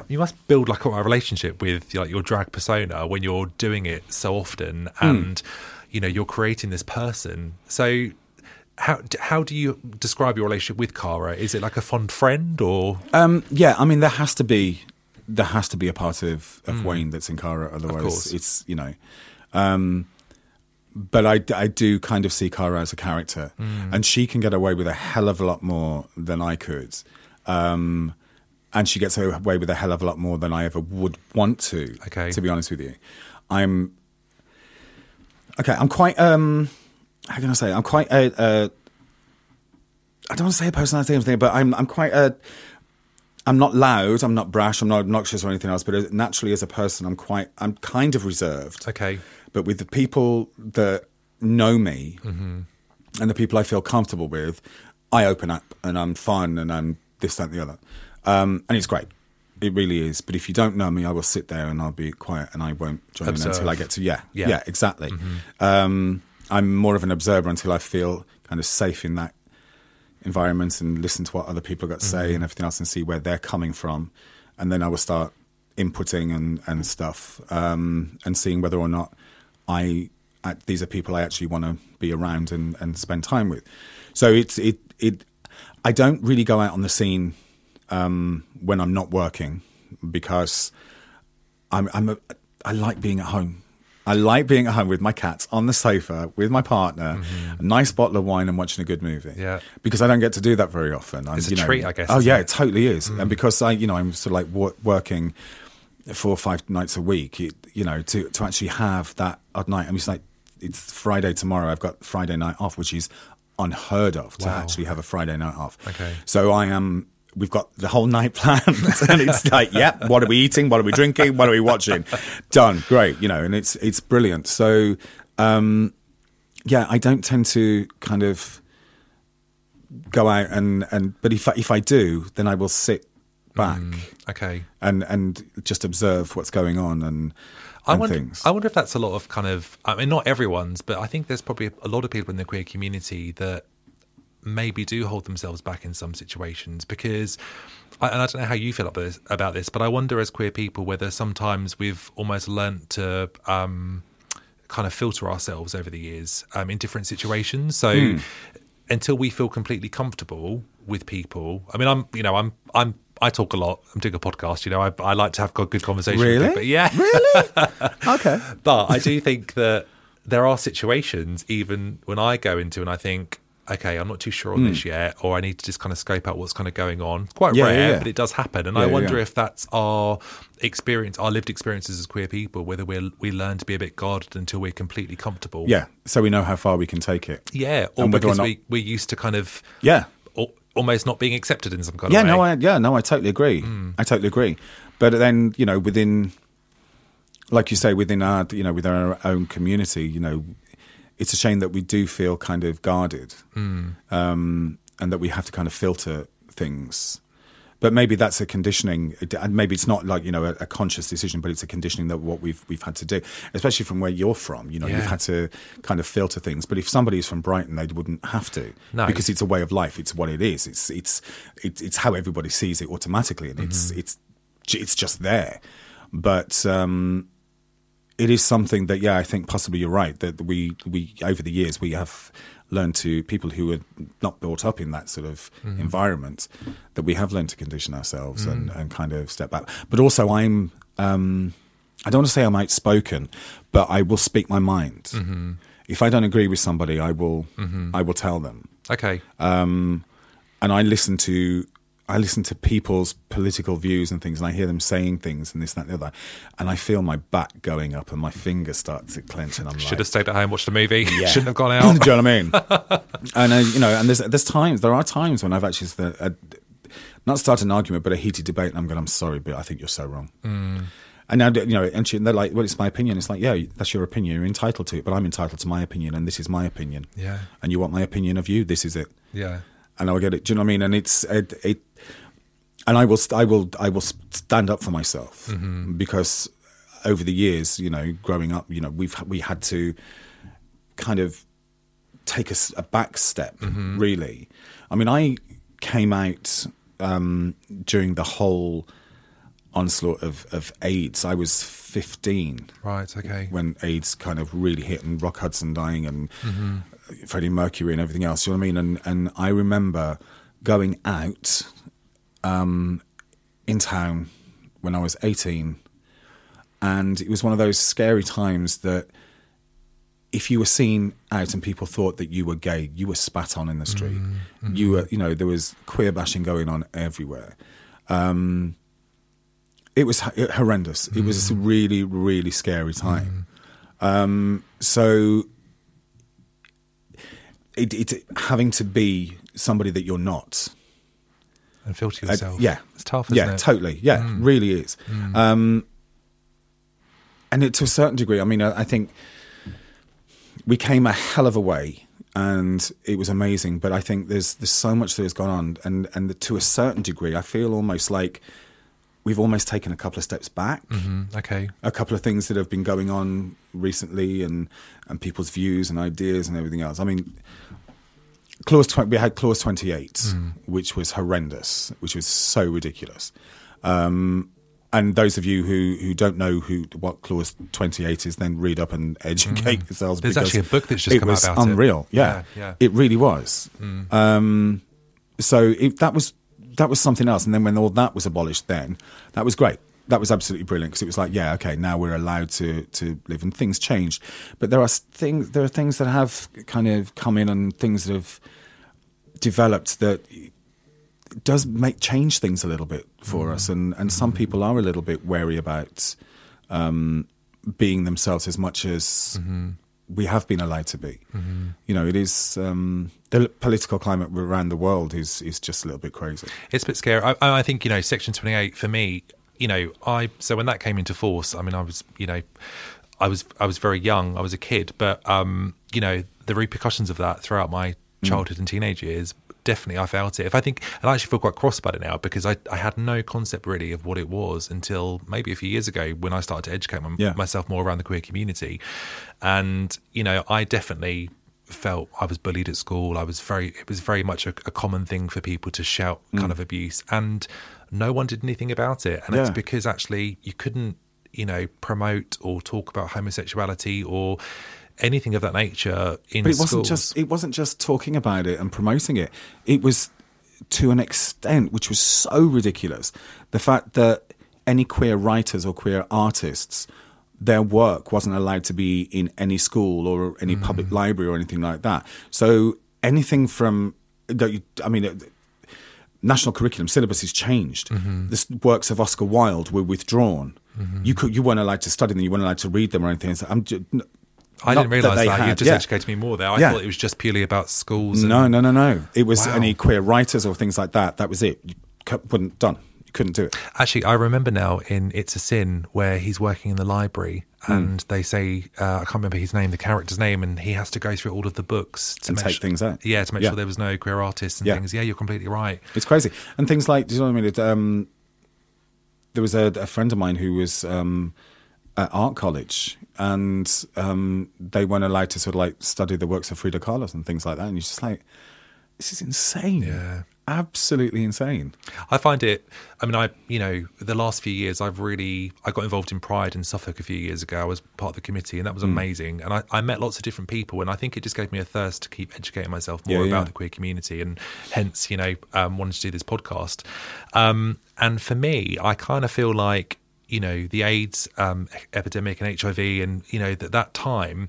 you must build like a relationship with like your drag persona when you're doing it so often, and mm. you know you're creating this person. So. How how do you describe your relationship with Kara? Is it like a fond friend or? Um, yeah, I mean there has to be there has to be a part of, of mm. Wayne that's in Kara, otherwise it's you know. Um, but I, I do kind of see Kara as a character, mm. and she can get away with a hell of a lot more than I could, um, and she gets away with a hell of a lot more than I ever would want to. Okay, to be honest with you, I'm okay. I'm quite. Um, How can I say? I'm quite a. a I don't want to say a personality or anything, but I'm I'm quite a. I'm not loud. I'm not brash. I'm not obnoxious or anything else. But naturally, as a person, I'm quite. I'm kind of reserved. Okay. But with the people that know me mm-hmm. and the people I feel comfortable with, I open up and I'm fun and I'm this, that, and the other, um, and it's great. It really is. But if you don't know me, I will sit there and I'll be quiet and I won't join Observe. in until I get to. Yeah. Yeah. yeah exactly. Mm-hmm. Um, I'm more of an observer until I feel kind of safe in that environment and listen to what other people got to say mm-hmm. and everything else and see where they're coming from. And then I will start inputting and, and stuff um, and seeing whether or not I uh, these are people I actually want to be around and, and spend time with. So it's it it I don't really go out on the scene um, when I'm not working because I'm, I'm a, I like being at home. I like being at home with my cats on the sofa with my partner, mm-hmm. a nice bottle of wine and watching a good movie. Yeah, because I don't get to do that very often. I'm, it's a you know, treat, I guess. Oh yeah, it, it totally is. Mm. And because I, you know, I'm sort of like wor- working four or five nights a week. It, you know, to to actually have that odd night. I mean, it's like it's Friday tomorrow. I've got Friday night off, which is unheard of to wow. actually have a Friday night off. Okay, so I am. We've got the whole night planned and it's like, yep, yeah, what are we eating? What are we drinking? What are we watching? Done. Great. You know, and it's, it's brilliant. So, um, yeah, I don't tend to kind of go out and, and, but if I, if I do, then I will sit back mm, okay, and, and just observe what's going on and, I wonder, I wonder if that's a lot of kind of, I mean, not everyone's, but I think there's probably a lot of people in the queer community that maybe do hold themselves back in some situations because, and I don't know how you feel about this, about this, but I wonder as queer people whether sometimes we've almost learnt to um, kind of filter ourselves over the years um, in different situations. So mm. until we feel completely comfortable with people, I mean, I'm, you know, I'm, I'm, I talk a lot. I'm doing a podcast, you know, I, I like to have good conversations. Really? With people, yeah. Really? Okay. But I do think that there are situations even when I go into and I think, okay, I'm not too sure on mm. this yet, or I need to just kind of scope out what's kind of going on. It's quite yeah, rare, yeah, yeah. but it does happen. And yeah, I wonder yeah. if that's our experience, our lived experiences as queer people, whether we we learn to be a bit guarded until we're completely comfortable. Yeah, so we know how far we can take it. Yeah, or and because or not, we, we're used to kind of yeah, al- almost not being accepted in some kind yeah, of way. No, I, yeah, no, I totally agree. Mm. I totally agree. But then, you know, within, like you say, within our, you know, within our own community, you know, it's a shame that we do feel kind of guarded mm. um, and that we have to kind of filter things. But maybe that's a conditioning, and maybe it's not like, you know, a, a conscious decision, but it's a conditioning that what we've we've had to do, especially from where you're from. You know, yeah. you've had to kind of filter things. But if somebody is from Brighton, they wouldn't have to, no, because it's a way of life. It's what it is. It's it's it's, it's how everybody sees it automatically, and mm-hmm. it's it's it's just there. But um, it is something that, yeah, I think possibly you're right, that we we over the years we have learned to, people who were not brought up in that sort of mm. environment, that we have learned to condition ourselves mm. and, and kind of step back. But also I'm, um, I don't want to say I'm outspoken, but I will speak my mind. Mm-hmm. If I don't agree with somebody, I will mm-hmm. I will tell them. Okay. Um, and I listen to, I listen to people's political views and things, and I hear them saying things and this, that, and the other, and I feel my back going up and my fingers start to clench, and I'm like... Should have stayed at home, watched a movie, yeah. shouldn't have gone out. Do you know what I mean? And, uh, you know, and there's, there's times, there are times when I've actually uh, not started an argument, but a heated debate, and I'm going, I'm sorry, but I think you're so wrong. Mm. And now, you know, and they're like, well, it's my opinion. It's like, yeah, that's your opinion. You're entitled to it, but I'm entitled to my opinion, and this is my opinion. Yeah. And you want my opinion of you, this is it. Yeah. And I'll get it. Do you know what I mean? And it's it, it and I will, I will, I will stand up for myself mm-hmm. because over the years, you know, growing up, you know, we've we had to kind of take a, a back step. Mm-hmm. Really, I mean, I came out um, during the whole onslaught of, of AIDS. I was fifteen, right? Okay, when AIDS kind of really hit, and Rock Hudson dying, and. Mm-hmm. Freddie Mercury and everything else, you know what I mean? And and I remember going out um, in town when I was eighteen, and it was one of those scary times that if you were seen out and people thought that you were gay, you were spat on in the street. Mm-hmm. You were, you know, there was queer bashing going on everywhere. Um, it was h- horrendous. Mm-hmm. It was a really, really scary time. Mm-hmm. Um, so... It, it's having to be somebody that you're not. And filter yourself. Uh, yeah. It's tough, isn't yeah, it? Yeah, totally. Yeah, mm. it really is. Mm. Um, and it, to a certain degree, I mean, I, I think we came a hell of a way and it was amazing, but I think there's there's so much that has gone on. And, and the, to a certain degree, I feel almost like we've almost taken a couple of steps back. Mm-hmm. Okay. A couple of things that have been going on recently and, and people's views and ideas and everything else. I mean, clause tw- we had clause twenty-eight, mm. which was horrendous, which was so ridiculous. Um, and those of you who, who don't know who what clause twenty-eight is, then read up and educate mm. yourselves. There's actually a book that's just come out about it. It was unreal. Yeah. yeah, yeah. It really was. Mm. Um, so it, that was... That was something else. And then when all that was abolished then, that was great. That was absolutely brilliant because it was like, yeah, okay, now we're allowed to, to live. And things changed. But there are things there are things that have kind of come in and things that have developed that does make change things a little bit for mm-hmm. us. And, and some people are a little bit wary about um, being themselves as much as... Mm-hmm. we have been allowed to be. Mm-hmm. You know, it is... Um, the political climate around the world is is just a little bit crazy. It's a bit scary. I, I think, you know, Section twenty-eight, for me, you know, I... So when that came into force, I mean, I was, you know, I was I was very young. I was a kid. But, um, you know, the repercussions of that throughout my childhood mm. and teenage years, definitely I felt it. If I think... And I actually feel quite cross about it now because I, I had no concept, really, of what it was until maybe a few years ago when I started to educate my, yeah. myself more around the queer community. And, you know, I definitely felt I was bullied at school. I was very, it was very much a, a common thing for people to shout mm. kind of abuse, and no one did anything about it. And yeah. it's because actually you couldn't, you know, promote or talk about homosexuality or anything of that nature in but it schools. Wasn't just, it wasn't just talking about it and promoting it. It was to an extent, which was so ridiculous. The fact that any queer writers or queer artists, their work wasn't allowed to be in any school or any mm. public library or anything like that. So anything from, I mean, national curriculum syllabus has changed. Mm-hmm. The works of Oscar Wilde were withdrawn. Mm-hmm. You could, you weren't allowed to study them. You weren't allowed to read them or anything. So I'm just, I didn't realise that. that. You just yeah. educated me more there. I yeah. thought it was just purely about schools. And... No, no, no, no. It was wow. any queer writers or things like that. That was it. You kept, wouldn't done. You couldn't do it. Actually, I remember now in It's a Sin where he's working in the library and mm. they say, uh, I can't remember his name, the character's name, and he has to go through all of the books to and make take sure, things out. Yeah, to make yeah. sure there was no queer artists and yeah. things. Yeah, you're completely right. It's crazy. And things like, do you know what I mean? It, um, there was a, a friend of mine who was um, at art college and um, they weren't allowed to sort of like study the works of Frida Kahlo and things like that. And you're just like, this is insane. Yeah. Absolutely insane. I find it, I mean, I, you know, the last few years I've really, I got involved in Pride in Suffolk a few years ago. I was part of the committee and that was mm. amazing. And I, I met lots of different people and I think it just gave me a thirst to keep educating myself more yeah, about yeah. the queer community and hence, you know, um, wanted to do this podcast. Um, and for me, I kind of feel like, you know, the AIDS um, epidemic and H I V and, you know, that that time,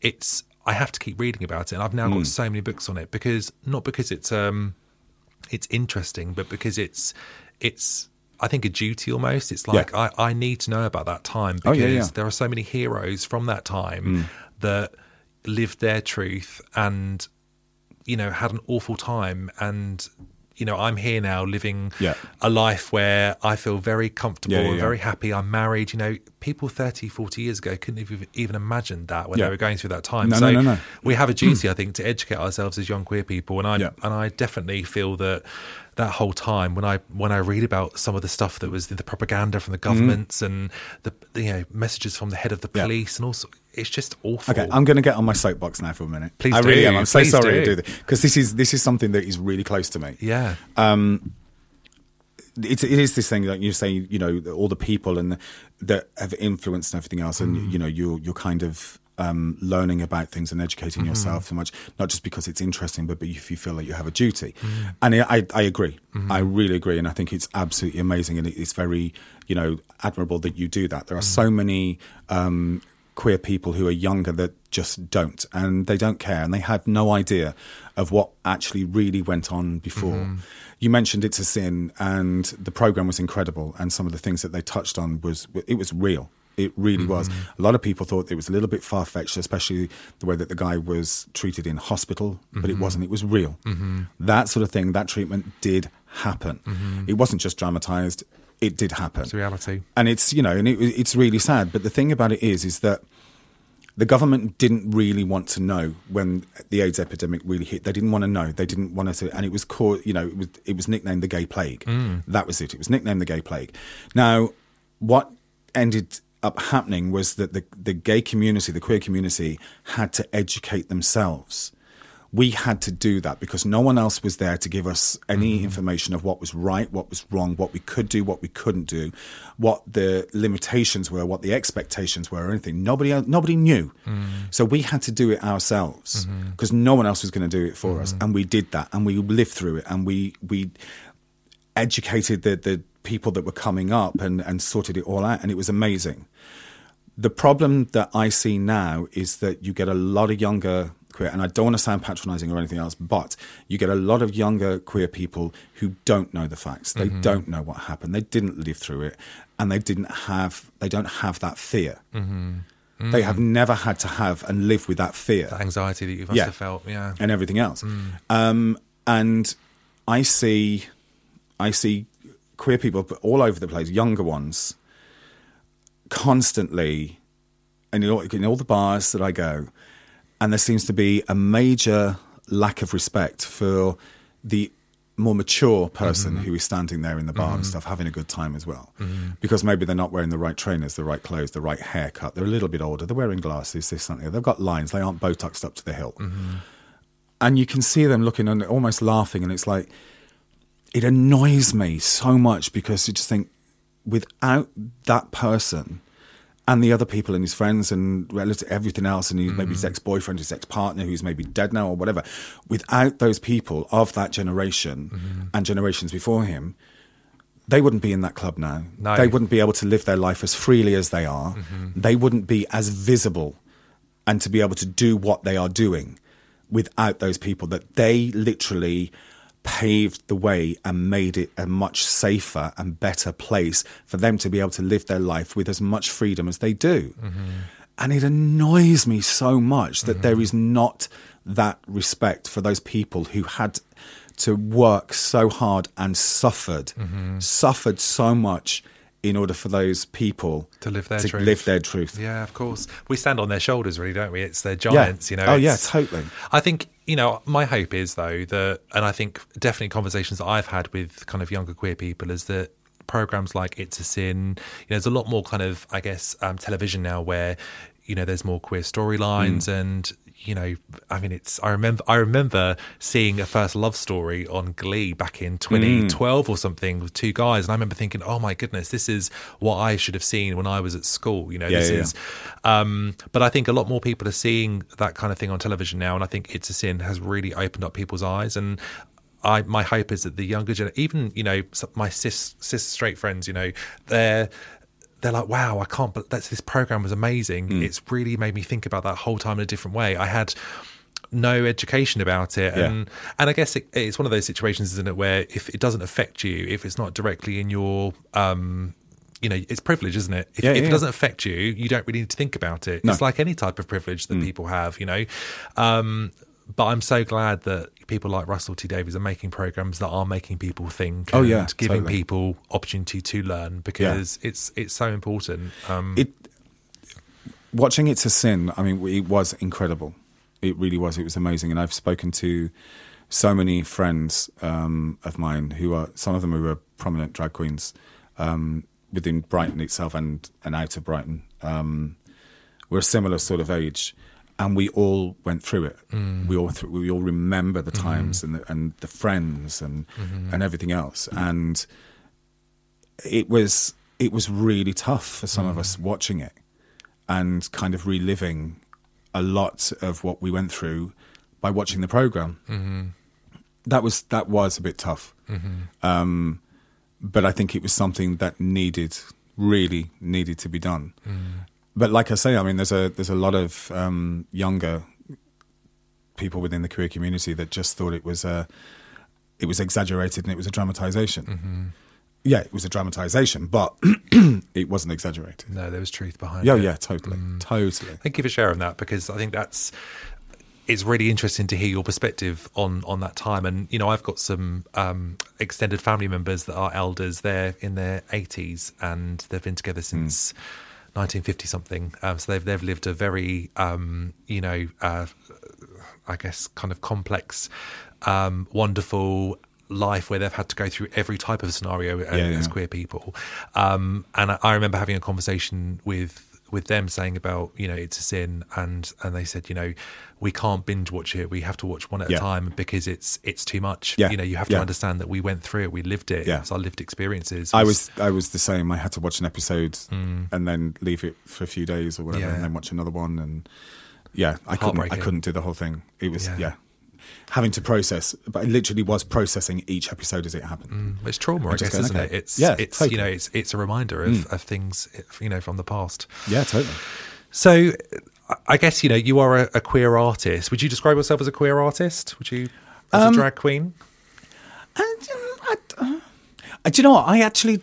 it's, I have to keep reading about it. And I've now mm. got so many books on it because, not because it's... um. it's interesting, but because it's, it's I think, a duty almost. It's like yeah. I, I need to know about that time because oh, yeah, yeah. there are so many heroes from that time mm. that lived their truth and, you know, had an awful time. And, you know, I'm here now living yeah. a life where I feel very comfortable yeah, yeah, and yeah. very happy. I'm married. You know, people thirty, forty years ago couldn't have even imagined that when yeah. they were going through that time. No, so no, no, no. we have a duty, I think, to educate ourselves as young queer people. And I yeah. and I definitely feel that that whole time when I when I read about some of the stuff that was the propaganda from the governments mm. and the, the you know messages from the head of the police yeah. and also it's just awful. Okay, I'm going to get on my soapbox now for a minute. Please, I do. really am. I'm so Please sorry do. to do this because this is this is something that is really close to me. Yeah. Um, It's, it is this thing that like you're saying, you know, all the people and the, that have influenced and everything else. And, mm. you know, you're, you're kind of um, learning about things and educating mm. yourself so much, not just because it's interesting, but if you feel like you have a duty. Mm. And I, I agree. Mm. I really agree. And I think it's absolutely amazing. And it's very, you know, admirable that you do that. There are mm. so many um, queer people who are younger that just don't, and they don't care. And they have no idea of what actually really went on before. Mm. You mentioned It's a Sin, and the programme was incredible, and some of the things that they touched on was, it was real. It really mm-hmm. was. A lot of people thought it was a little bit far-fetched, especially the way that the guy was treated in hospital, mm-hmm. but it wasn't. It was real. Mm-hmm. That sort of thing, that treatment did happen. Mm-hmm. It wasn't just dramatised, it did happen. It's reality. And it's, you know, and it, it's really sad, but the thing about it is, is that the government didn't really want to know when the AIDS epidemic really hit. They didn't want to know. They didn't want to, and it was called, you know, it was, it was nicknamed the Gay Plague. Mm. That was it. It was nicknamed the Gay Plague. Now, what ended up happening was that the, the gay community, the queer community, had to educate themselves. We had to do that because no one else was there to give us any mm. information of what was right, what was wrong, what we could do, what we couldn't do, what the limitations were, what the expectations were, or anything. Nobody else, nobody knew. Mm. So we had to do it ourselves because mm-hmm. no one else was going to do it for mm-hmm. us. And we did that and we lived through it and we we educated the, the people that were coming up and, and sorted it all out. And it was amazing. The problem that I see now is that you get a lot of younger queer, and I don't want to sound patronising or anything else, but you get a lot of younger queer people who don't know the facts. They mm-hmm. don't know what happened. They didn't live through it, and they didn't have. They don't have that fear. Mm-hmm. Mm-hmm. They have never had to have and live with that fear, that anxiety that you must yeah. have felt, yeah, and everything else. Mm. Um, and I see, I see queer people all over the place, younger ones, constantly, and in all, in all the bars that I go. And there seems to be a major lack of respect for the more mature person mm-hmm. who is standing there in the bar mm-hmm. and stuff, having a good time as well. Mm-hmm. Because maybe they're not wearing the right trainers, the right clothes, the right haircut. They're a little bit older. They're wearing glasses, this, something. They've got lines. They aren't Botoxed up to the hilt. Mm-hmm. And you can see them looking and almost laughing. And it's like, it annoys me so much because you just think, without that person... and the other people and his friends and everything else, and maybe mm. his ex-boyfriend, his ex-partner, who's maybe dead now or whatever. Without those people of that generation mm. and generations before him, they wouldn't be in that club now. No. They wouldn't be able to live their life as freely as they are. Mm-hmm. They wouldn't be as visible and to be able to do what they are doing without those people that they literally... paved the way and made it a much safer and better place for them to be able to live their life with as much freedom as they do. Mm-hmm. And it annoys me so much that mm-hmm. there is not that respect for those people who had to work so hard and suffered, mm-hmm. suffered so much in order for those people to live their to truth. live their truth. Yeah, of course. We stand on their shoulders, really, don't we? It's their giants, yeah. you know. Oh, yeah, totally. I think, you know, my hope is, though, that, and I think definitely conversations that I've had with kind of younger queer people is that programmes like It's a Sin, you know, there's a lot more kind of, I guess, um, television now where, you know, there's more queer storylines mm. and, you know, I mean, it's, I remember, I remember seeing a first love story on Glee back in twenty twelve mm. or something with two guys. And I remember thinking, oh my goodness, this is what I should have seen when I was at school. You know, yeah, this yeah. is, um, but I think a lot more people are seeing that kind of thing on television now. And I think It's a Sin has really opened up people's eyes. And I, my hope is that the younger generation, even, you know, my cis, cis straight friends, you know, they're, they're like, wow, I can't, but that's, this program was amazing. Mm. It's really made me think about that whole time in a different way. I had no education about it. And, yeah. and I guess it, it's one of those situations, isn't it, where if it doesn't affect you, if it's not directly in your, um, you know, it's privilege, isn't it? If, yeah, yeah, if it doesn't affect you, you don't really need to think about it. No. It's like any type of privilege that mm. people have, you know. Um, but I'm so glad that people like Russell T Davies are making programs that are making people think oh, and yeah, giving totally. people opportunity to learn, because yeah. it's it's so important. Um, it, watching It's a Sin, I mean, it was incredible. It really was. It was amazing. And I've spoken to so many friends um, of mine who are, some of them who are prominent drag queens um, within Brighton itself and, and out of Brighton. Um, we're a similar sort of age. And we all went through it. Mm. We all th- we all remember the times mm-hmm. and the, and the friends and mm-hmm. and everything else. Mm. And it was it was really tough for some mm. of us watching it and kind of reliving a lot of what we went through by watching the program. Mm-hmm. That was that was a bit tough, mm-hmm. um, but I think it was something that needed really needed to be done. Mm. But like I say, I mean, there's a there's a lot of um, younger people within the queer community that just thought it was a it was exaggerated and it was a dramatisation. Mm-hmm. Yeah, it was a dramatisation, but it wasn't exaggerated. No, there was truth behind yeah, it. Yeah, yeah, totally, mm. totally. Thank you for sharing that, because I think that's it's really interesting to hear your perspective on on that time. And you know, I've got some um, extended family members that are elders. They're in their eighties and they've been together since. Mm. nineteen fifty something, um, so they've they've lived a very um, you know uh, I guess kind of complex, um, wonderful life where they've had to go through every type of scenario as, yeah, yeah. as queer people, um, and I, I remember having a conversation with with them saying about you know It's a Sin, and and they said you know we can't binge watch it, we have to watch one at yeah. a time because it's it's too much. Yeah. You know you have to yeah. understand that we went through it, we lived it. Yeah. It's our lived experiences. I was I was the same. I had to watch an episode mm. and then leave it for a few days or whatever, yeah. and then watch another one. And yeah, I couldn't I couldn't do the whole thing. It was yeah. yeah. having to process, but I literally was processing each episode as it happened. Mm, it's trauma, I, I guess, go, isn't it? it? It's, yeah, it's totally. you know, it's it's a reminder of, mm. of things, you know, from the past. Yeah, totally. So, I guess you know, you are a, a queer artist. Would you describe yourself as a queer artist? Would you as um, a drag queen? I, I, I, I, do you know what? I actually,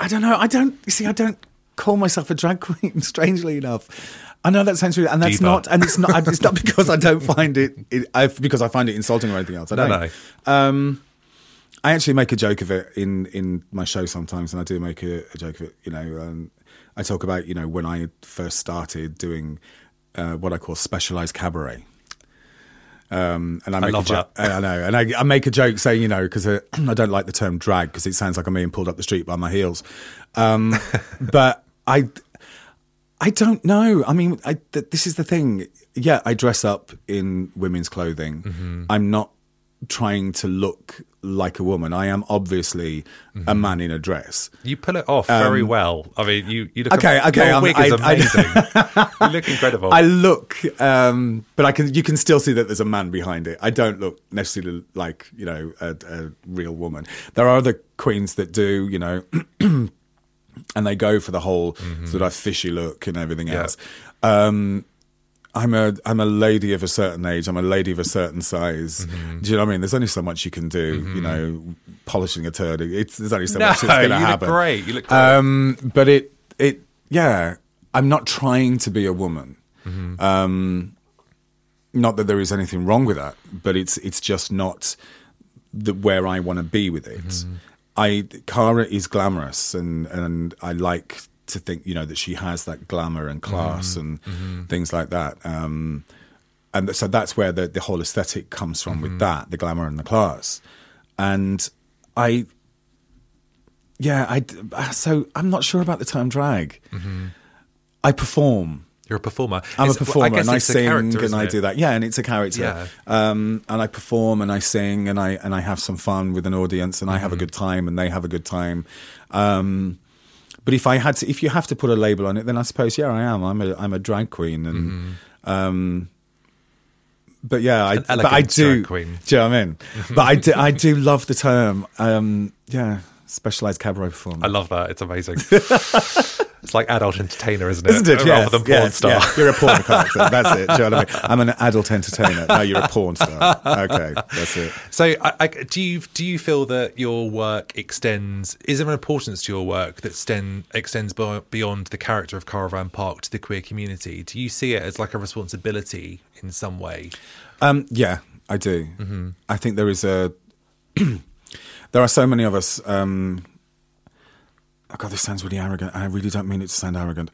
I don't know. I don't you see. I don't call myself a drag queen. Strangely enough. I know that sounds really, and that's Deeper. not, and it's not, it's not because I don't find it, it I, because I find it insulting or anything else. I don't no, know. No. Um, I actually make a joke of it in, in my show sometimes, and I do make a, a joke of it, you know. Um, I talk about, you know, when I first started doing uh, what I call specialised cabaret. Um, and I, make I love a jo- that. I know, and I, I make a joke saying, you know, because I, I don't like the term drag, because it sounds like I'm being pulled up the street by my heels. Um, but I... I don't know. I mean, I, th- this is the thing. Yeah, I dress up in women's clothing. Mm-hmm. I'm not trying to look like a woman. I am obviously mm-hmm. a man in a dress. You pull it off um, very well. I mean, you, you look... Okay, a, okay. Your wig I, is amazing. I, I, you look incredible. I look... Um, but I can. you can still see that there's a man behind it. I don't look necessarily like, you know, a, a real woman. There are other queens that do, you know... And they go for the whole mm-hmm. sort of fishy look and everything yeah. else. Um, I'm a I'm a lady of a certain age. I'm a lady of a certain size. Mm-hmm. Do you know what I mean? There's only so much you can do. Mm-hmm. You know, polishing a turd. It's, there's only so no, much that's going to happen. No, you look great. You look great. Um, but it it yeah. I'm not trying to be a woman. Mm-hmm. Um, not that there is anything wrong with that, but it's it's just not the, where I want to be with it. Mm-hmm. I Kara is glamorous, and, and I like to think, you know, that she has that glamour and class mm-hmm. and mm-hmm. things like that. Um, and so that's where the, the whole aesthetic comes from mm-hmm. with that, the glamour and the class. And I, yeah, I, so I'm not sure about the term drag. Mm-hmm. I perform. You're a performer. I'm it's, a performer, well, I and I sing and I do that. Yeah, and it's a character. Yeah. Um, and I perform and I sing and I and I have some fun with an audience and mm-hmm. I have a good time and they have a good time. Um, but if I had to, if you have to put a label on it, then I suppose yeah, I am. I'm a I'm a drag queen and. Mm-hmm. Um, but yeah, I but I do. Drag queen. Do you know what I mean? But I do I do love the term. Um, yeah, specialized cabaret performer. I love that. It's amazing. It's like adult entertainer, isn't it? Isn't it? Rather yes, than porn yes, star. Yes. You're a porn character. That's it. Do you know what I mean? I'm an adult entertainer. No, you're a porn star. Okay, that's it. So I, I, do you do you feel that your work extends, is there an importance to your work that sten, extends beyond the character of Kara Van Park to the queer community? Do you see it as like a responsibility in some way? Um, yeah, I do. Mm-hmm. I think there is a... there are so many of us... Um, oh God, this sounds really arrogant. I really don't mean it to sound arrogant.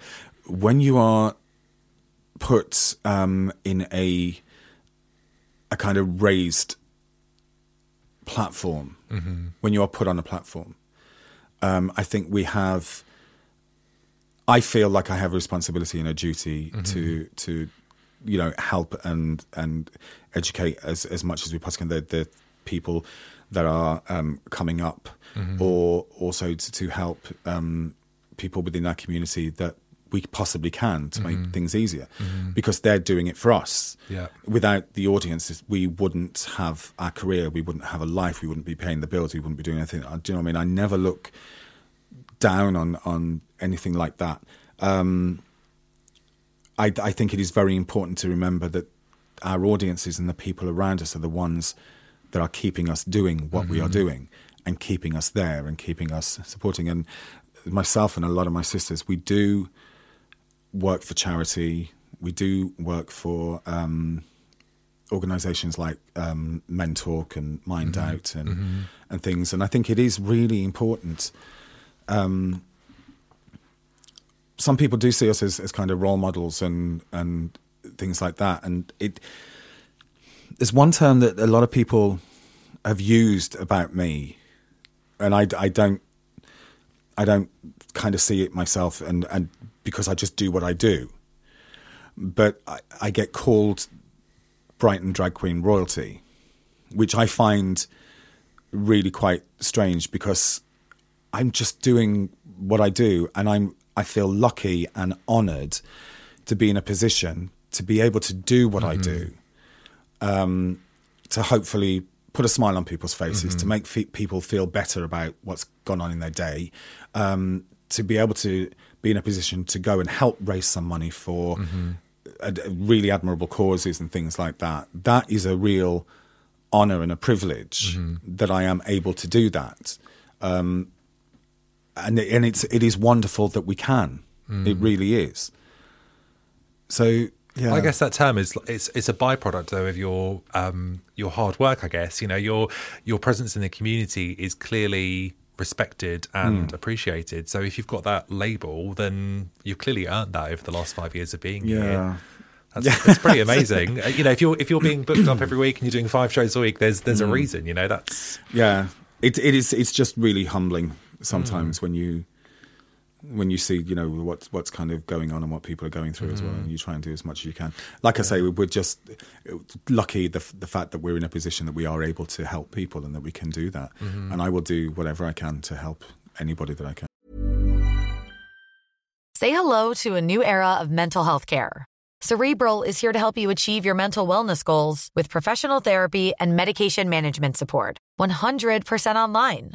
When you are put um, in a a kind of raised platform, mm-hmm. when you are put on a platform, um, I think we have. I feel like I have a responsibility and a duty mm-hmm. to to, you know, help and and educate as as much as we possibly can the, the people that are um, coming up. Mm-hmm. Or also to, to help um, people within our community that we possibly can to mm-hmm. make things easier mm-hmm. because they're doing it for us. Yeah. Without the audiences, we wouldn't have our career, we wouldn't have a life, we wouldn't be paying the bills, we wouldn't be doing anything. Do you know what I mean? I never look down on, on anything like that. Um, I, I think it is very important to remember that our audiences and the people around us are the ones that are keeping us doing what mm-hmm. we are doing. And keeping us there and keeping us supporting. And myself and a lot of my sisters, we do work for charity. We do work for um, organisations like um, Men Talk and Mind mm-hmm. Out and, mm-hmm. and things. And I think it is really important. Um, some people do see us as, as kind of role models and, and things like that. And it there's one term that a lot of people have used about me, and I, I don't, I don't kind of see it myself, and, and because I just do what I do. But I, I get called Brighton drag queen royalty, which I find really quite strange because I'm just doing what I do, and I'm I feel lucky and honoured to be in a position to be able to do what mm-hmm. I do, um, to hopefully put a smile on people's faces, mm-hmm. to make fe- people feel better about what's gone on in their day, um, to be able to be in a position to go and help raise some money for mm-hmm. a, a really admirable causes and things like that. That is a real honour and a privilege mm-hmm. that I am able to do that. Um, and and it's, it is wonderful that we can. Mm. It really is. So... Yeah. I guess that term is it's it's a byproduct though of your um, your hard work. I guess you know your your presence in the community is clearly respected and mm. appreciated. So if you've got that label, then you've clearly earned that over the last five years of being yeah. here. That's, yeah. that's pretty amazing. You know, if you're if you're being booked up every week and you're doing five shows a week, there's there's mm. a reason. You know, that's yeah. It it is it's just really humbling sometimes mm. when you. when you see, you know, what, what's kind of going on and what people are going through mm-hmm. as well, and you try and do as much as you can. Like yeah. I say, we're just lucky the the fact that we're in a position that we are able to help people and that we can do that. Mm-hmm. And I will do whatever I can to help anybody that I can. Say hello to a new era of mental health care. Cerebral is here to help you achieve your mental wellness goals with professional therapy and medication management support. one hundred percent online.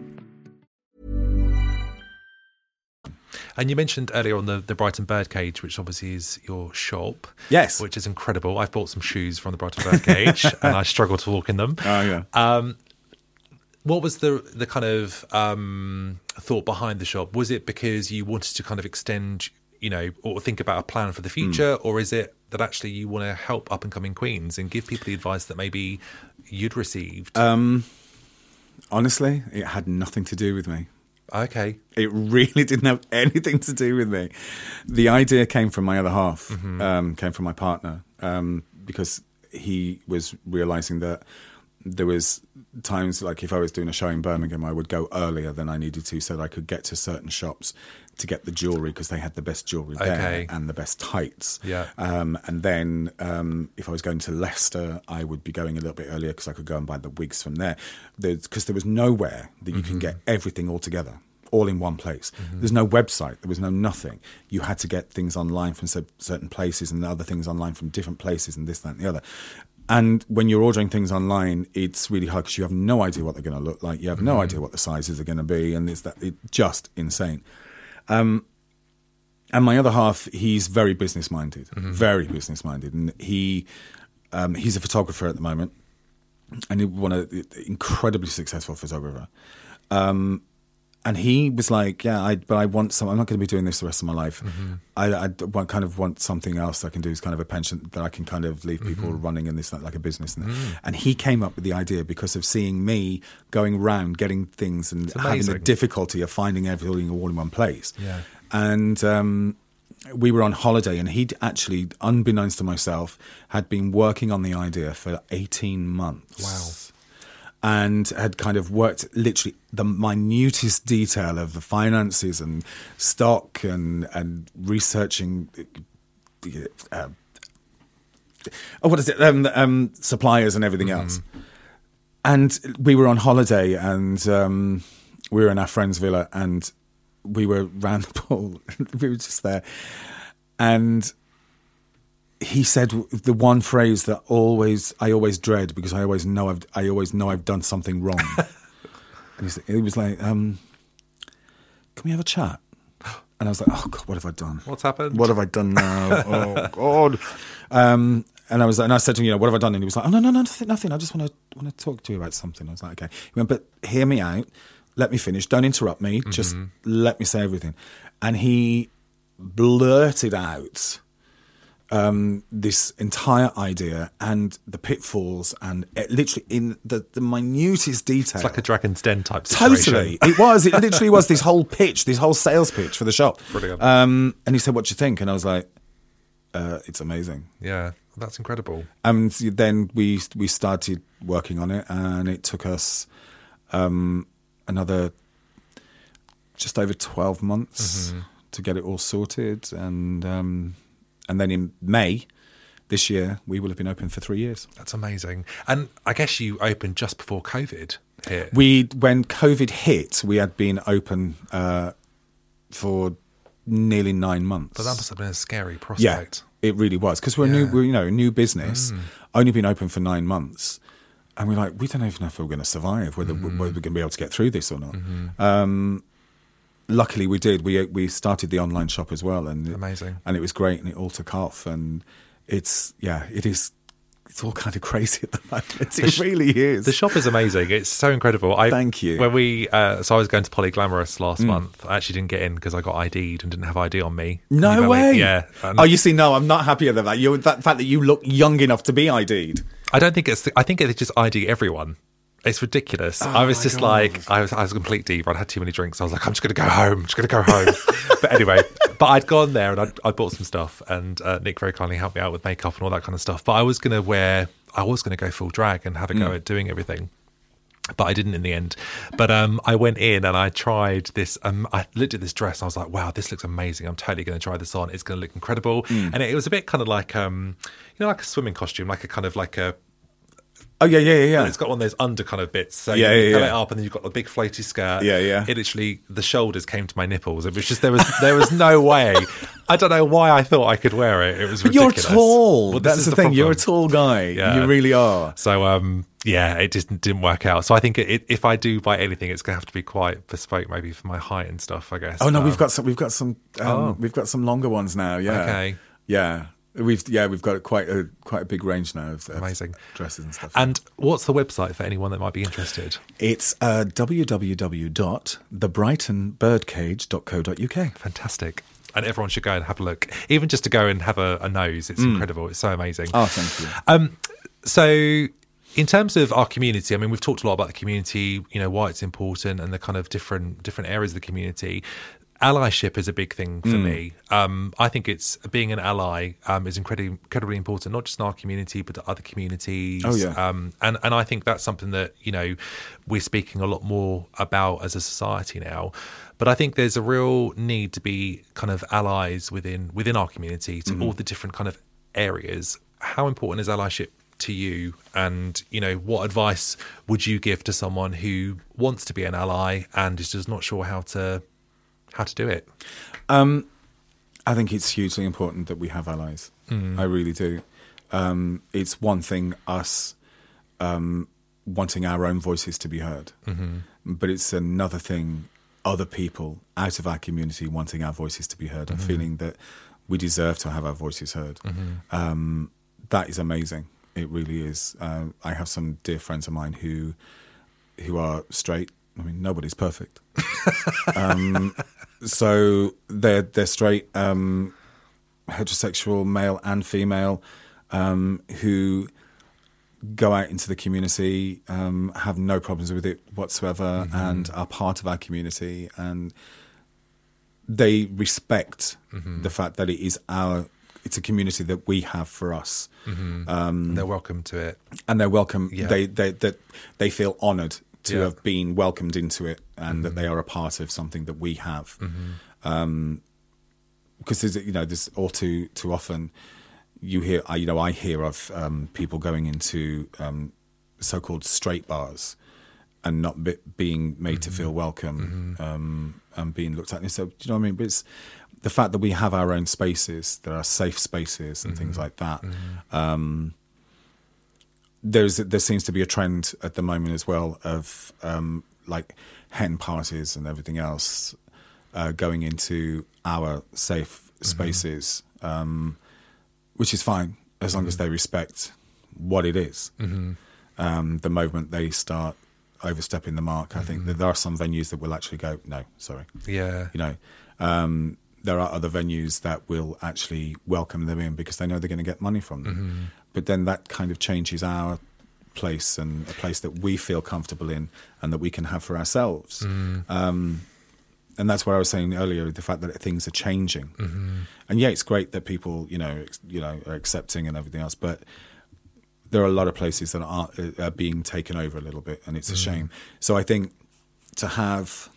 And you mentioned earlier on the, the Brighton Birdcage, which obviously is your shop. Yes. Which is incredible. I've bought some shoes from the Brighton Birdcage and I struggle to walk in them. Oh, yeah. Um, what was the the kind of um, thought behind the shop? Was it because you wanted to kind of extend, you know, or think about a plan for the future? Mm. Or is it that actually you want to help up-and-coming queens and give people the advice that maybe you'd received? Um, honestly, it had nothing to do with me. Okay. It really didn't have anything to do with me. The idea came from my other half, mm-hmm. um, came from my partner, um, because he was realising that there was times, like if I was doing a show in Birmingham, I would go earlier than I needed to so that I could get to certain shops to get the jewellery because they had the best jewellery okay. there and the best tights. Yeah. Um, and then um, if I was going to Leicester, I would be going a little bit earlier because I could go and buy the wigs from there. Because there was nowhere that you mm-hmm. can get everything all together, all in one place. Mm-hmm. There's no website. There was no nothing. You had to get things online from certain places and other things online from different places and this, that and the other. And when you're ordering things online, it's really hard because you have no idea what they're going to look like. You have no mm-hmm. idea what the sizes are going to be. And it's that it's just insane. Um, and my other half, he's very business-minded, mm-hmm. very business-minded. And he um, he's a photographer at the moment. And he won an incredibly successful photographer. Um, and he was like, yeah, I, but I want some. I'm not going to be doing this the rest of my life. Mm-hmm. I, I want, kind of want something else that I can do is kind of a pension that I can kind of leave people mm-hmm. running in this, like a business. And, mm. and he came up with the idea because of seeing me going around, getting things and having the difficulty of finding everything all in one place. Yeah. And um, we were on holiday and he'd actually, unbeknownst to myself, had been working on the idea for eighteen months. Wow. And had kind of worked literally the minutest detail of the finances and stock and and researching. Uh, oh, what is it? Um, um, suppliers and everything mm-hmm. else. And we were on holiday, and um, we were in our friend's villa, and we were round the pool. We were just there, and he said the one phrase that always I always dread because I always know I've I always know I've done something wrong. And he was like, um, "Can we have a chat?" And I was like, "Oh God, what have I done? What's happened? What have I done now? Oh God!" Um, and I was like, and I said to him, "You know, what have I done?" And he was like, "Oh no, no, no, nothing. nothing. I just want to want to talk to you about something." I was like, "Okay." He went, "But hear me out. Let me finish. Don't interrupt me. Mm-hmm. Just let me say everything." And he blurted out Um, this entire idea and the pitfalls and it literally in the, the minutest detail. It's like a Dragon's Den type situation. Totally. It was. It literally was this whole pitch, this whole sales pitch for the shop. Brilliant. Um, and he said, "What do you think?" And I was like, uh, it's amazing. Yeah, that's incredible. And then we we started working on it and it took us um, another just over twelve months mm-hmm. to get it all sorted and... Um, And then in May this year, we will have been open for three years. That's amazing. And I guess you opened just before COVID here. We, when COVID hit, we had been open uh, for nearly nine months. But that must have been a scary prospect. Yeah, it really was because we're yeah. a new, we're, you know, a new business, mm. only been open for nine months. And we're like, we don't even know if we're going to survive, whether, mm-hmm. whether we're going to be able to get through this or not. Mm-hmm. Um, luckily, we did. We we started the online shop as well, and amazing, and it was great, and it all took off. And it's yeah, it is. It's all kind of crazy at the moment. It the really is. The shop is amazing. It's so incredible. I, Thank you. When we, uh, so I was going to Polyglamorous last mm. month. I actually didn't get in because I got I D'd and didn't have I D on me. No way. Me? Yeah. And oh, you see, no, I'm not happy about that. You're, that fact that you look young enough to be I D'd. I don't think it's, I think it's just I D everyone. It's ridiculous. Oh, I was just God. like, I was I was a complete diva. I'd had too many drinks. I was like, I'm just going to go home. I'm just going to go home. But anyway, but I'd gone there and I'd, I'd bought some stuff, and uh, Nick very kindly helped me out with makeup and all that kind of stuff. But I was going to wear, I was going to go full drag and have a mm. go at doing everything. But I didn't in the end. But um, I went in and I tried this. Um, I looked at this dress and I was like, wow, this looks amazing. I'm totally going to try this on. It's going to look incredible. Mm. And it, it was a bit kind of like, um, you know, like a swimming costume, like a kind of like a, Oh, yeah, yeah, yeah, yeah. And it's got one of those under kind of bits. So yeah, you yeah, cut yeah. it up and then you've got the big floaty skirt. Yeah, yeah. It literally, the shoulders came to my nipples. It was just, there was there was no way. I don't know why I thought I could wear it. It was ridiculous. But you're tall. Well, that's the, the thing. Problem. You're a tall guy. Yeah. You really are. So, um, yeah, it just didn't work out. So I think it, if I do buy anything, it's going to have to be quite bespoke, maybe for my height and stuff, I guess. Oh, no, um, we've got some, we've got some, um, oh. we've got some longer ones now. Yeah. Okay. Yeah. We've yeah we've got quite a quite a big range now of, of amazing dresses and stuff. And what's the website for anyone that might be interested? It's uh, w w w dot the brighton birdcage dot co dot u k. Fantastic, and everyone should go and have a look, even just to go and have a, a nose. It's mm. incredible. It's so amazing. Oh, thank you. Um, so. In terms of our community, I mean, we've talked a lot about the community, you know, why it's important and the kind of different different areas of the community. Allyship is a big thing for mm. me. Um, I think it's being an ally um, is incredibly, incredibly important, not just in our community, but to other communities. Oh, yeah. Um, and, and I think that's something that, you know, we're speaking a lot more about as a society now. But I think there's a real need to be kind of allies within, within our community to mm-hmm. all the different kind of areas. How important is allyship to you, and you know, what advice would you give to someone who wants to be an ally and is just not sure how to how to do it? Um, I think it's hugely important that we have allies. Mm. I really do. Um, it's one thing us um, wanting our own voices to be heard, mm-hmm. but it's another thing other people out of our community wanting our voices to be heard mm-hmm. and feeling that we deserve to have our voices heard. Mm-hmm. Um, that is amazing. It really is. Uh, I have some dear friends of mine who who are straight. I mean, nobody's perfect. um, so they're they're straight, um, heterosexual, male and female, um, who go out into the community, um, have no problems with it whatsoever, mm-hmm. and are part of our community. And they respect mm-hmm. the fact that it is our it's a community that we have for us. Mm-hmm. Um, they're welcome to it. And they're welcome. Yeah. They, they, they, they feel honoured to yeah. have been welcomed into it, and mm-hmm. that they are a part of something that we have. Mm-hmm. Um, because there's, you know, there's all too, too often you hear, I, you know, I hear of um, people going into um, so-called straight bars and not be, being made mm-hmm. to feel welcome mm-hmm. um, and being looked at. And so, do you know what I mean? But it's, the fact that we have our own spaces, there are safe spaces and mm-hmm. things like that. Mm-hmm. Um, there's there seems to be a trend at the moment as well of um, like hen parties and everything else uh, going into our safe spaces, mm-hmm. um, which is fine as long mm-hmm. as they respect what it is. Mm-hmm. Um, the moment they start overstepping the mark, I mm-hmm. think that there are some venues that will actually go, no, sorry, yeah, you know. Um, There are other venues that will actually welcome them in because they know they're going to get money from them. Mm-hmm. But then that kind of changes our place and a place that we feel comfortable in and that we can have for ourselves. Mm. Um, and that's what I was saying earlier, the fact that things are changing. Mm-hmm. And yeah, it's great that people, you know, you know, are accepting and everything else, but there are a lot of places that are, are being taken over a little bit, and it's mm. a shame. So I think to have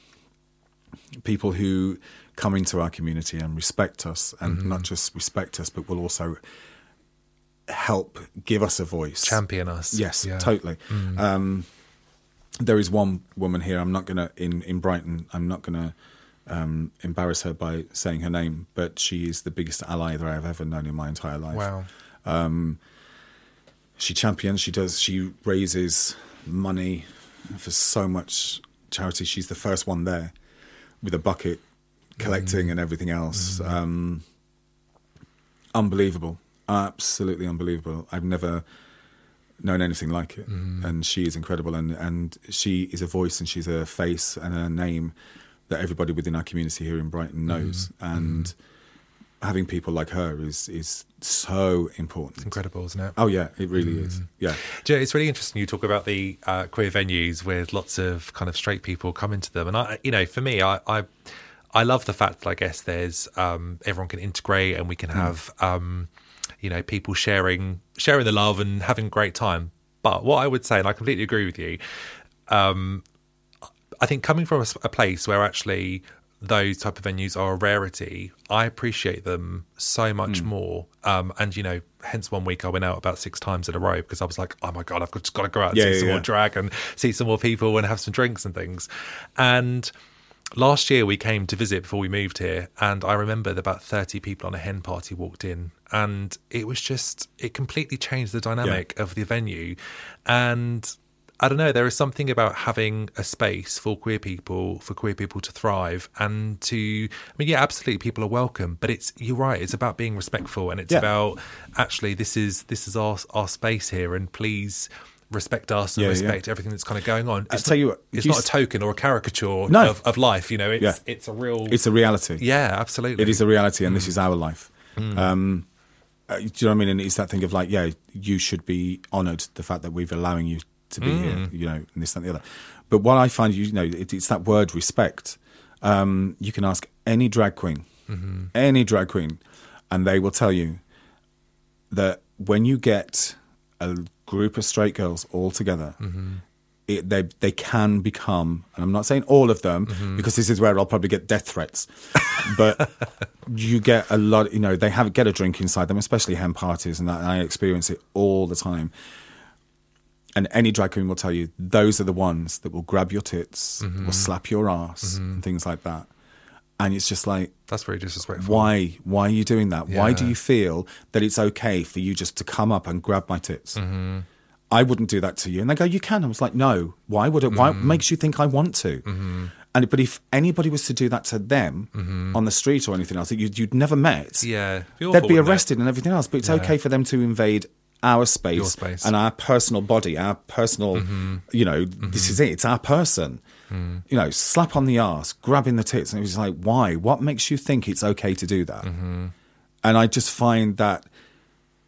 people who come into our community and respect us, and mm-hmm. not just respect us, but will also help give us a voice. Champion us. Yes, yeah. Totally. Mm. Um, there is one woman here, I'm not going to, in, in Brighton, I'm not going to um, embarrass her by saying her name, but she is the biggest ally that I've ever known in my entire life. Wow. Um, she champions, she does, she raises money for so much charity. She's the first one there with a bucket collecting mm. and everything else. Mm. Um, unbelievable. Absolutely unbelievable. I've never known anything like it. Mm. And she is incredible. And, and she is a voice and she's a face and a name that everybody within our community here in Brighton knows. Mm. And mm. having people like her is is so important. It's incredible, isn't it? Oh, yeah, it really mm. is. Yeah. You know, it's really interesting you talk about the uh, queer venues with lots of kind of straight people coming to them. And, I, you know, for me, I... I I love the fact that I guess there's um, everyone can integrate and we can have, um, you know, people sharing sharing the love and having a great time. But what I would say, and I completely agree with you, um, I think coming from a, a place where actually those type of venues are a rarity, I appreciate them so much mm. more. Um, and, you know, hence one week I went out about six times in a row because I was like, oh, my God, I've just got to go out and yeah, see yeah, some yeah. more drag and see some more people and have some drinks and things. And... last year we came to visit before we moved here, and I remember that about thirty people on a hen party walked in, and it was just, it completely changed the dynamic yeah. of the venue. And I don't know, there is something about having a space for queer people, for queer people to thrive and to, I mean, yeah, absolutely, people are welcome, but it's, you're right, it's about being respectful and it's yeah. about actually this is this is our our space here, and please respect us and yeah, respect yeah. everything that's kind of going on. It's, tell not, you what, it's you not a token or a caricature no. of, of life, you know, it's yeah. it's a real... It's a reality. Yeah, absolutely. It is a reality, and mm. this is our life. Mm. Um, uh, do you know what I mean? And it's that thing of like, yeah, you should be honoured, the fact that we're allowing you to be mm. here, you know, and this, that and the other. But what I find, you know, it, it's that word respect. Um, you can ask any drag queen, mm-hmm. any drag queen, and they will tell you that when you get a group of straight girls all together, mm-hmm. it, they they can become, and I'm not saying all of them, mm-hmm. because this is where I'll probably get death threats, but you get a lot, you know, they have get a drink inside them, especially hen parties, and, that, and I experience it all the time. And any drag queen will tell you, those are the ones that will grab your tits, mm-hmm. will slap your ass, mm-hmm. and things like that. And it's just like... that's very disrespectful. Why? Why are you doing that? Yeah. Why do you feel that it's okay for you just to come up and grab my tits? Mm-hmm. I wouldn't do that to you. And they go, you can. I was like, no. Why would it? Mm-hmm. Why it makes you think I want to? Mm-hmm. And but if anybody was to do that to them mm-hmm. on the street or anything else that you'd, you'd never met, yeah, awful, they'd be arrested and everything else. But it's yeah. okay for them to invade our space, your space and our personal body, our personal, mm-hmm. you know, mm-hmm. this is it. It's our person. Mm. You know, slap on the arse, grabbing the tits. And it was like, why? What makes you think it's okay to do that? Mm-hmm. And I just find that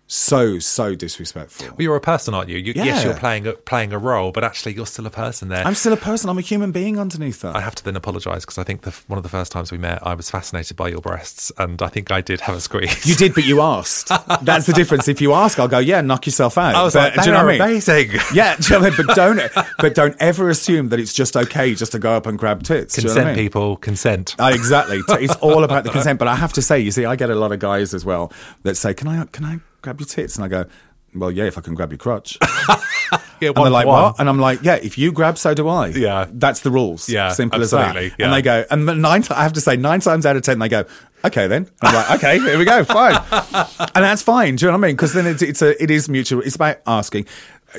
so, so disrespectful. Well, you're a person, aren't you? you yeah. Yes, you're playing a, playing a role, but actually you're still a person there. I'm still a person. I'm a human being underneath that. I have to then apologise because I think the, one of the first times we met, I was fascinated by your breasts and I think I did have a squeeze. You did, but you asked. That's the difference. If you ask, I'll go, yeah, knock yourself out. I was but, like, they you know are amazing. Yeah, do you know what I mean? But don't, but don't ever assume that it's just okay just to go up and grab tits. Consent, do you know what I mean? People, consent. Uh, exactly. It's all about the consent. But I have to say, you see, I get a lot of guys as well that say, can I, can I, grab your tits? And I go, well, yeah, if I can grab your crutch. yeah, and they're like, one. What? And I'm like, yeah, if you grab, so do I. Yeah. That's the rules. Yeah. Simple absolutely. As that. Yeah. And they go, and nine, I have to say, nine times out of ten, they go, okay then. And I'm like, okay, here we go, fine. And that's fine. Do you know what I mean? Because then it's, it's a, it is mutual. It's about asking.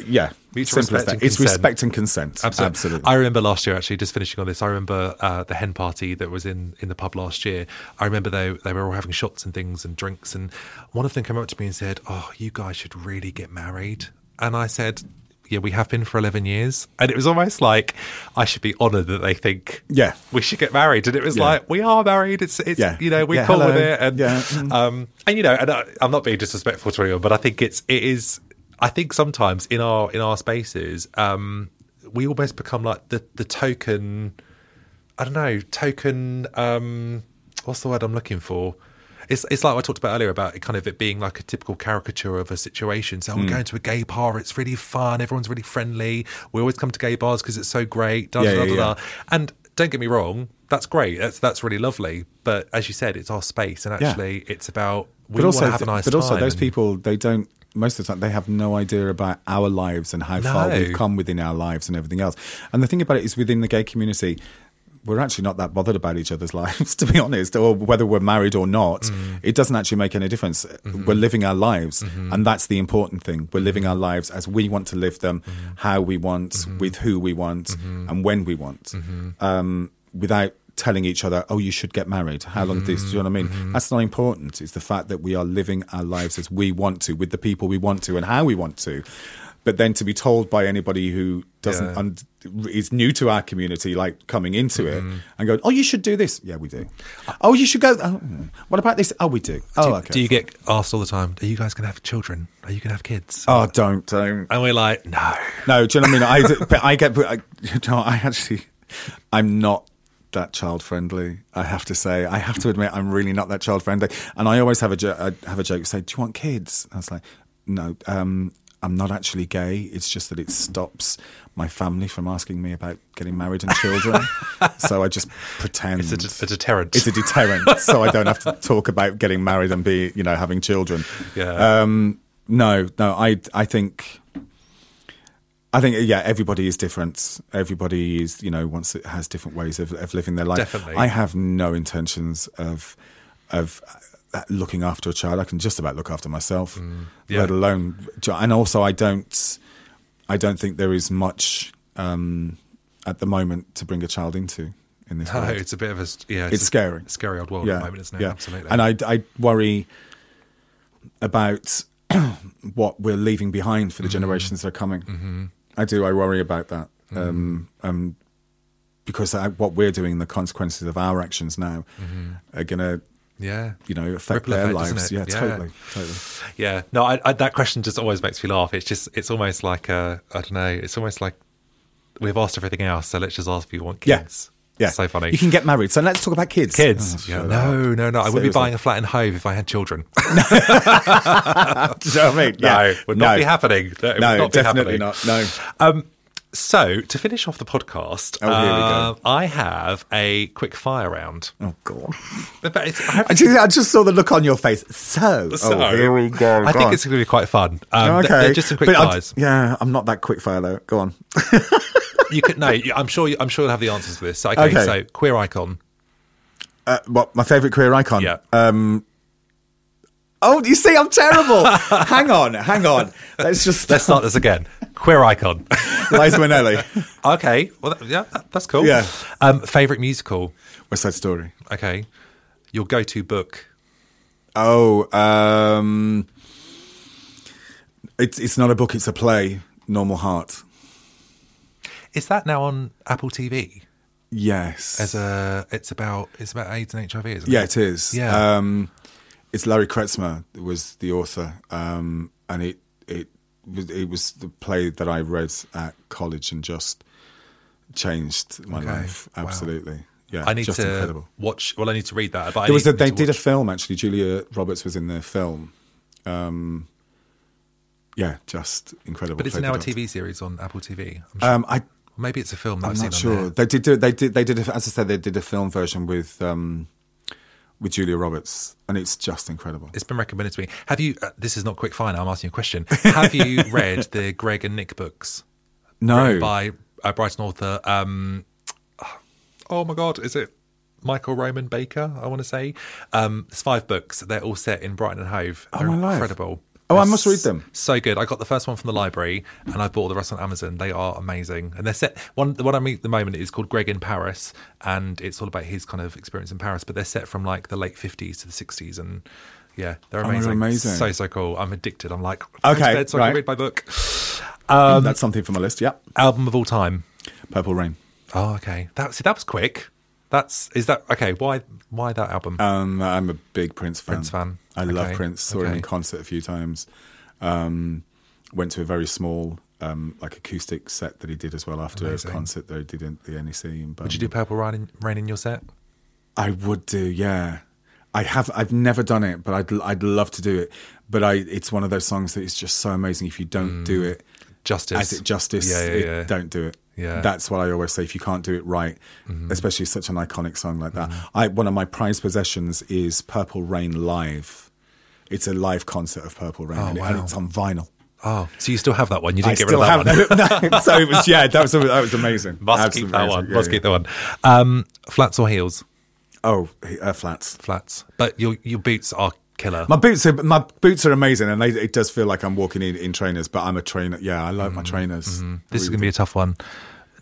Yeah. Mutual simple respect as that. It's respect and consent. Absolutely. Absolutely. I remember last year, actually, just finishing on this, I remember uh, the hen party that was in, in the pub last year. I remember they, they were all having shots and things and drinks. And one of them came up to me and said, oh, you guys should really get married. And I said... yeah, we have been for eleven years. And it was almost like I should be honoured that they think yeah. we should get married. And it was yeah. like, we are married. It's, it's yeah. you know, we're yeah, cool hello. With it. And, yeah. um, and you know, and I, I'm not being disrespectful to anyone, but I think it's, it is, I think sometimes in our in our spaces, um, we almost become like the, the token, I don't know, token, um, what's the word I'm looking for? It's it's like I talked about earlier about it kind of it being like a typical caricature of a situation. So mm. we're going to a gay bar, it's really fun, everyone's really friendly. We always come to gay bars because it's so great. Da, yeah, da, da, yeah. da, da. And don't get me wrong, that's great. That's that's really lovely. But as you said, it's our space, and actually, yeah. it's about we want to have a nice but time. But also, those and, people they don't. Most of the time, they have no idea about our lives and how no. far we've come within our lives and everything else. And the thing about it is, within the gay community, we're actually not that bothered about each other's lives, to be honest, or whether we're married or not. Mm. It doesn't actually make any difference. Mm-hmm. We're living our lives, mm-hmm. and that's the important thing. We're living our lives as we want to live them, mm-hmm. how we want, mm-hmm. with who we want, mm-hmm. and when we want, mm-hmm. um, without telling each other, oh, you should get married. How long mm-hmm. this? Do you know what I mean? Mm-hmm. That's not important. It's the fact that we are living our lives as we want to, with the people we want to, and how we want to. But then to be told by anybody who doesn't yeah. un- is new to our community, like coming into mm-hmm. it and going, oh, you should do this. Yeah, we do. Oh, you should go. Oh, what about this? Oh, we do. Oh, do, okay. Do you get asked all the time, are you guys going to have children? Are you going to have kids? Oh, uh, don't, don't. And we're like, no. No, do you know what I mean? I, but I get, but I, you know, I actually, I'm not that child friendly. I have to say, I have to admit, I'm really not that child friendly. And I always have a, jo- I have a joke, say, do you want kids? And I was like, no, um, I'm not actually gay. It's just that it stops my family from asking me about getting married and children. So I just pretend. It's a, de- a deterrent. It's a deterrent. So I don't have to talk about getting married and be, you know, having children. Yeah. Um, no, no, I, I think, I think, yeah, everybody is different. Everybody is, you know, wants, has different ways of, of living their life. Definitely. I have no intentions of, of, looking after a child. I can just about look after myself, mm, yeah. let alone. And also, I don't, I don't think there is much um, at the moment to bring a child into in this. No, world. It's a bit of a yeah. It's, it's a scary, scary old world yeah, at the moment, isn't it? Yeah. Absolutely. And I, I worry about what we're leaving behind for the mm-hmm. generations that are coming. Mm-hmm. I do. I worry about that. Mm-hmm. Um, um, because I, what we're doing, the consequences of our actions now, mm-hmm. are gonna. Yeah, you know, affect Ripple their effect, lives. Yeah, yeah, totally, totally. Yeah, no, I, I, that question just always makes me laugh. It's just, it's almost like, uh, I don't know, it's almost like we've asked everything else, so let's just ask if you want kids. Yeah. Yeah, so funny. You can get married, so let's talk about kids. Kids. Oh, yeah, no, no, no. I wouldn't be buying a flat in Hove if I had children. Do you know what I mean? Yeah. No, would not no. be happening. No, it no would not definitely be not. No. Um, So, to finish off the podcast, oh, here we go. Uh, I have a quick fire round. Oh, God. I, I, just, I just saw the look on your face. So, so oh, here we go. I go think on. It's going to be quite fun. Um, okay. They're just some quick but fires. I'm, yeah, I'm not that quick fire, though. Go on. you could, No, I'm sure, you, I'm sure you'll have the answers to this. Okay, okay. So queer icon. Uh, what, my favourite queer icon? Yeah. Um, oh, you see, I'm terrible. hang on, hang on. Let's just... Let's start this again. Queer icon. Liza Minnelli. Okay, well, that, yeah, that, that's cool. Yeah. Um, favourite musical? West Side Story. Okay. Your go-to book? Oh, um... It's, it's not a book, it's a play. Normal Heart. Is that now on Apple T V? Yes. As a... It's about, it's about AIDS and H I V, isn't it? Yeah, it is. Yeah. Um... It's Larry Kretzmer was the author, um, and it it it was the play that I read at college and just changed my okay. life absolutely. Wow. Yeah, I need just to incredible. watch. Well, I need to read that. But there I was a, they did watch. a film actually. Julia Roberts was in the film. Um, yeah, just incredible. But it's now a T V series on Apple T V. I'm sure. um, I maybe it's a film. That I'm I've not seen sure. They did. Do, they did. They did. As I said, they did a film version with. Um, With Julia Roberts, and it's just incredible. It's been recommended to me. Have you? Uh, this is not quick fire. Now I'm asking you a question. Have you read the Greg and Nick books? No, by a Brighton author. Um, oh my God, is it Michael Roman Baker? I want to say um, it's five books. They're all set in Brighton and Hove. They're oh my incredible. Life. Oh, they're I must read them. So good. I got the first one from the library, and I bought the rest on Amazon. They are amazing, and they're set. One, the one I'm reading at the moment is called Greg in Paris, and it's all about his kind of experience in Paris. But they're set from like the late fifties to the sixties, and yeah, they're amazing. Oh, amazing. So so cool. I'm addicted. I'm like okay, bed so right. I can read my book. Um, That's something for my list. Yeah, album of all time, Purple Rain. Oh, okay. That see, that was quick. That's is that okay? Why why that album? Um, I'm a big Prince fan. Prince fan. I okay. love Prince. Saw okay. him in concert a few times. Um, went to a very small um, like acoustic set that he did as well after Amazing. a concert that he did in the N E C. In would you do Purple Rain in, Rain in your set? I would do. Yeah, I have. I've never done it, but I'd I'd love to do it. But I it's one of those songs that is just so amazing. If you don't mm. do it, justice as it justice, yeah, yeah, it, yeah. don't do it. Yeah. That's what I always say. If you can't do it right, mm-hmm. especially such an iconic song like that. Mm-hmm. I One of my prized possessions is Purple Rain Live. It's a live concert of Purple Rain. Oh, and wow. It's on vinyl. Oh, so you still have that one? You didn't I get rid of that have, one. No, so it was, yeah, that was that was amazing. Must Absolutely keep that amazing. one. Yeah, Must yeah. keep that one. Um, flats or heels? Oh, uh, flats. Flats. But your your boots are killer. My boots are my boots are amazing, and they, it does feel like I'm walking in, in trainers. But I'm a trainer. Yeah, I love mm, my trainers. Mm. This is going to be a tough one.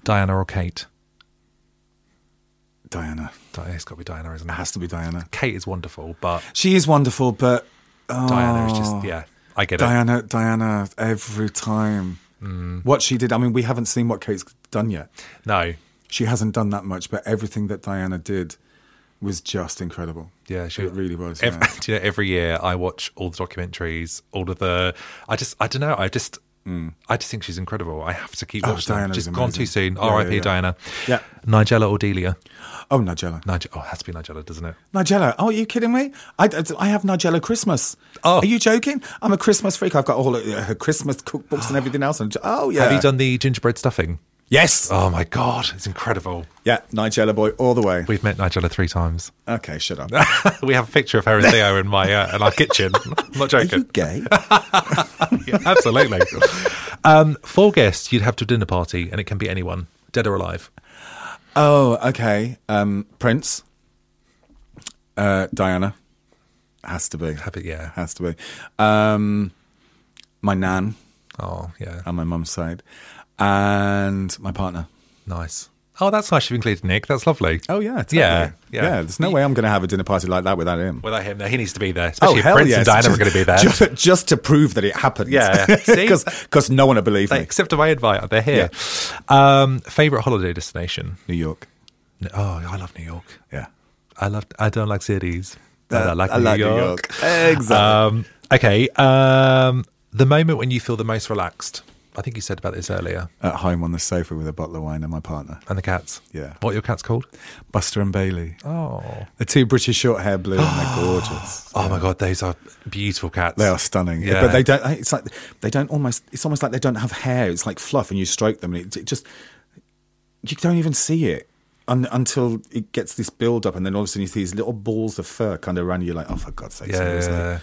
Diana or Kate? Diana. It's got to be Diana, isn't it? It has to be Diana. Kate is wonderful, but she is wonderful, but oh. Diana is just yeah. I get Diana, it. Diana, Diana, every time. Mm. What she did, I mean, we haven't seen what Kate's done yet. No. She hasn't done that much, but everything that Diana did was just incredible. Yeah, she, it really was. Every, yeah. Do you know, every year I watch all the documentaries, all of the... I just, I don't know, I just... Mm. I just think she's incredible. I have to keep watching. Oh, she's gone too soon. Yeah, R I P. Yeah, yeah. Diana. Yeah. Nigella or Delia? Oh, Nigella. Nig- oh, it has to be Nigella, doesn't it? Nigella. Oh, are you kidding me? I, I have Nigella Christmas. Oh. Are you joking? I'm a Christmas freak. I've got all her Christmas cookbooks and everything else. And, oh, yeah. Have you done the gingerbread stuffing? Yes. Oh, my God. It's incredible. Yeah, Nigella boy all the way. We've met Nigella three times. Okay, shut up. We have a picture of her and Theo in, my, uh, in our kitchen. I'm not joking. Are you gay? Yeah, absolutely. um, four guests you'd have to a dinner party, and it can be anyone, dead or alive. Oh, okay. Um, Prince. Uh, Diana. Has to be. Happy, yeah. Has to be. Um, my nan. Oh, yeah. On my mum's side. And my partner. Nice. Oh, that's nice you've included Nick. That's lovely. Oh, yeah. Totally. Yeah, yeah. Yeah. There's no way I'm going to have a dinner party like that without him. Without him. No, he needs to be there. Especially oh, if Prince yes. and Diana just, are going to be there. Just, just to prove that it happened. Yeah. Because no one will believe they me. They accepted my invite. They're here. Yeah. Um, favourite holiday destination? New York. No, oh, I love New York. Yeah. I love. I don't like cities. Uh, I like, I New, like York. New York. Exactly. Um, okay. Um, the moment when you feel the most relaxed? I think you said about this earlier. At home on the sofa with a bottle of wine and my partner. And the cats? Yeah. What are your cats called? Buster and Bailey. Oh. The two British short hair blue and they're gorgeous. Oh, yeah. My God, those are beautiful cats. They are stunning. Yeah. But they don't, it's like, they don't almost, it's almost like they don't have hair. It's like fluff and you stroke them and it, it just, you don't even see it un, until it gets this build up and then all of a sudden you see these little balls of fur kind of around you like, oh, for God's sake. Yeah, yeah.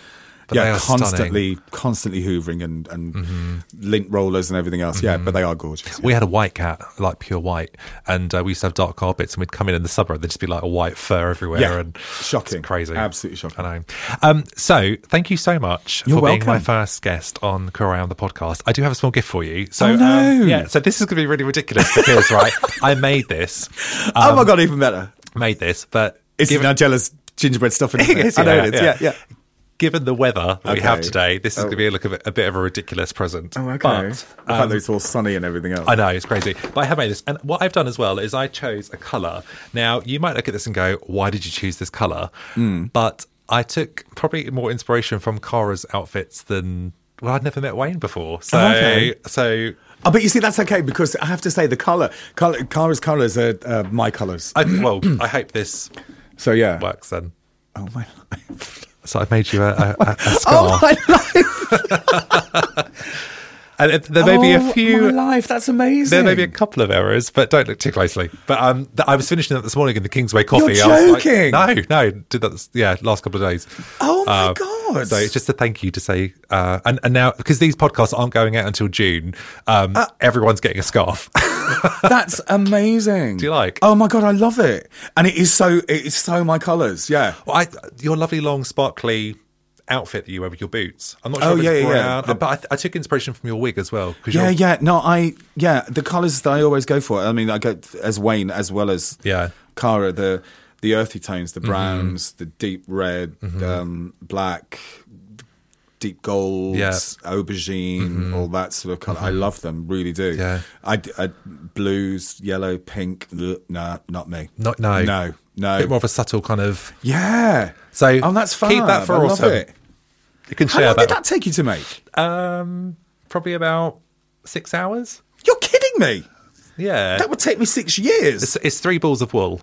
But yeah, constantly, stunning. constantly hoovering and, and mm-hmm. lint rollers and everything else. Yeah, mm-hmm. but they are gorgeous. Yeah. We had a white cat, like pure white, and uh, we used to have dark carpets, and we'd come in in the summer, and there'd just be like a white fur everywhere. Yeah. And shocking, it's crazy, absolutely shocking. I know. Um, so, thank you so much You're for welcome. being my first guest on Queer I Am the podcast. I do have a small gift for you. So, oh, no. um, yeah, so this is going to be really ridiculous because, right? I made this. Um, oh my God, even better. Made this, but it's Nigella's gingerbread stuffing. It is. I know yeah, it is. Yeah, yeah. yeah. Given the weather that okay. we have today, this is oh. going to be a, look of a, a bit of a ridiculous present. Oh, okay. But, um, the fact that it's all sunny and everything else. I know, it's crazy. But I have made this. And what I've done as well is I chose a colour. Now, you might look at this and go, why did you choose this colour? Mm. But I took probably more inspiration from Kara's outfits than... Well, I'd never met Wayne before. So... Oh, okay. so Oh, but you see, that's okay, because I have to say the colour... Kara's colour, colours are uh, my colours. I, well, I hope this so, yeah. works then. Oh, my life... So I've made you a, a, a scarf. Oh, my life! And there may oh, be a few... Oh, my life, that's amazing. There may be a couple of errors, but don't look too closely. But um, th- I was finishing up this morning in the Kingsway coffee. You're joking! I was like, no, no, did that, yeah, last couple of days. Oh, my um, God! So it's just a thank you to say... Uh, and, and now, because these podcasts aren't going out until June, um, uh, everyone's getting a scarf. That's amazing. Do you like? Oh my God, I love it. And it is so it is so my colours, yeah. Well, I, your lovely long sparkly outfit that you wear with your boots. I'm not sure oh, if yeah, it's yeah, brown, yeah. but I, th- I took inspiration from your wig as well. Yeah, yeah. No, I, yeah, the colours that I always go for. I mean, I go as Wayne as well as yeah. Kara, the, the earthy tones, the browns, mm-hmm. the deep red, mm-hmm. um, black... deep golds, yeah. aubergine, mm-hmm. all that sort of colour. Mm-hmm. I love them, really do. Yeah. I, I, blues, yellow, pink, no, nah, not me. Not, no. No, no. A bit more of a subtle kind of... Yeah. So oh, that's fun. Keep that for I awesome. Love it. You can share How long that. Did that take you to make? Um, probably about six hours. You're kidding me. Yeah. That would take me six years. It's, it's three balls of wool.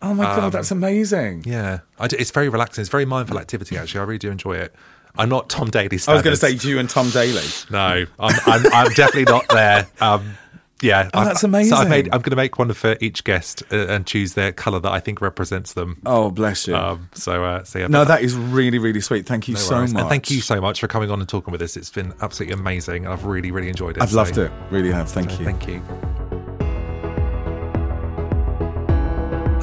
Oh my um, God, that's amazing. Yeah. I do, it's very relaxing. It's very mindful activity, actually. I really do enjoy it. I'm not Tom Daley standards. I was going to say you and Tom Daley. No, I'm, I'm, I'm definitely not there. Um, Yeah. Oh, I've, that's amazing. So I've made, I'm going to make one for each guest uh, and choose their colour that I think represents them. Oh, bless you. Um, so, uh, so yeah, no, that, that is really, really sweet. Thank you no so worries. much. And thank you so much for coming on and talking with us. It's been absolutely amazing. I've really, really enjoyed it. I've so. loved it. Really have. Thank so, you. Thank you.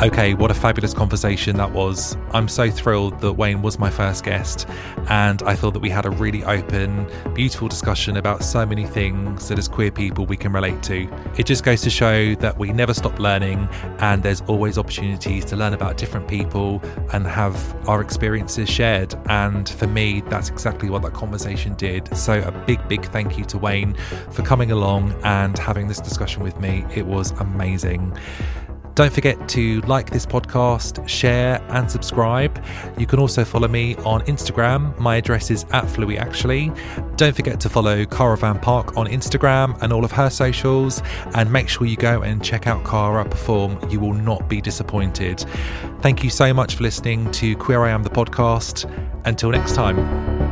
Okay, what a fabulous conversation that was. I'm so thrilled that Wayne was my first guest, and I thought that we had a really open, beautiful discussion about so many things that as queer people we can relate to. It just goes to show that we never stop learning, and there's always opportunities to learn about different people and have our experiences shared. And for me, that's exactly what that conversation did. So a big, big thank you to Wayne for coming along and having this discussion with me. It was amazing. Don't forget to like this podcast, share and subscribe. You can also follow me on Instagram. My address is at Fluey Actually. Don't forget to follow Kara Van Park on Instagram and all of her socials. And make sure you go and check out Kara perform. You will not be disappointed. Thank you so much for listening to Queer I Am the podcast. Until next time.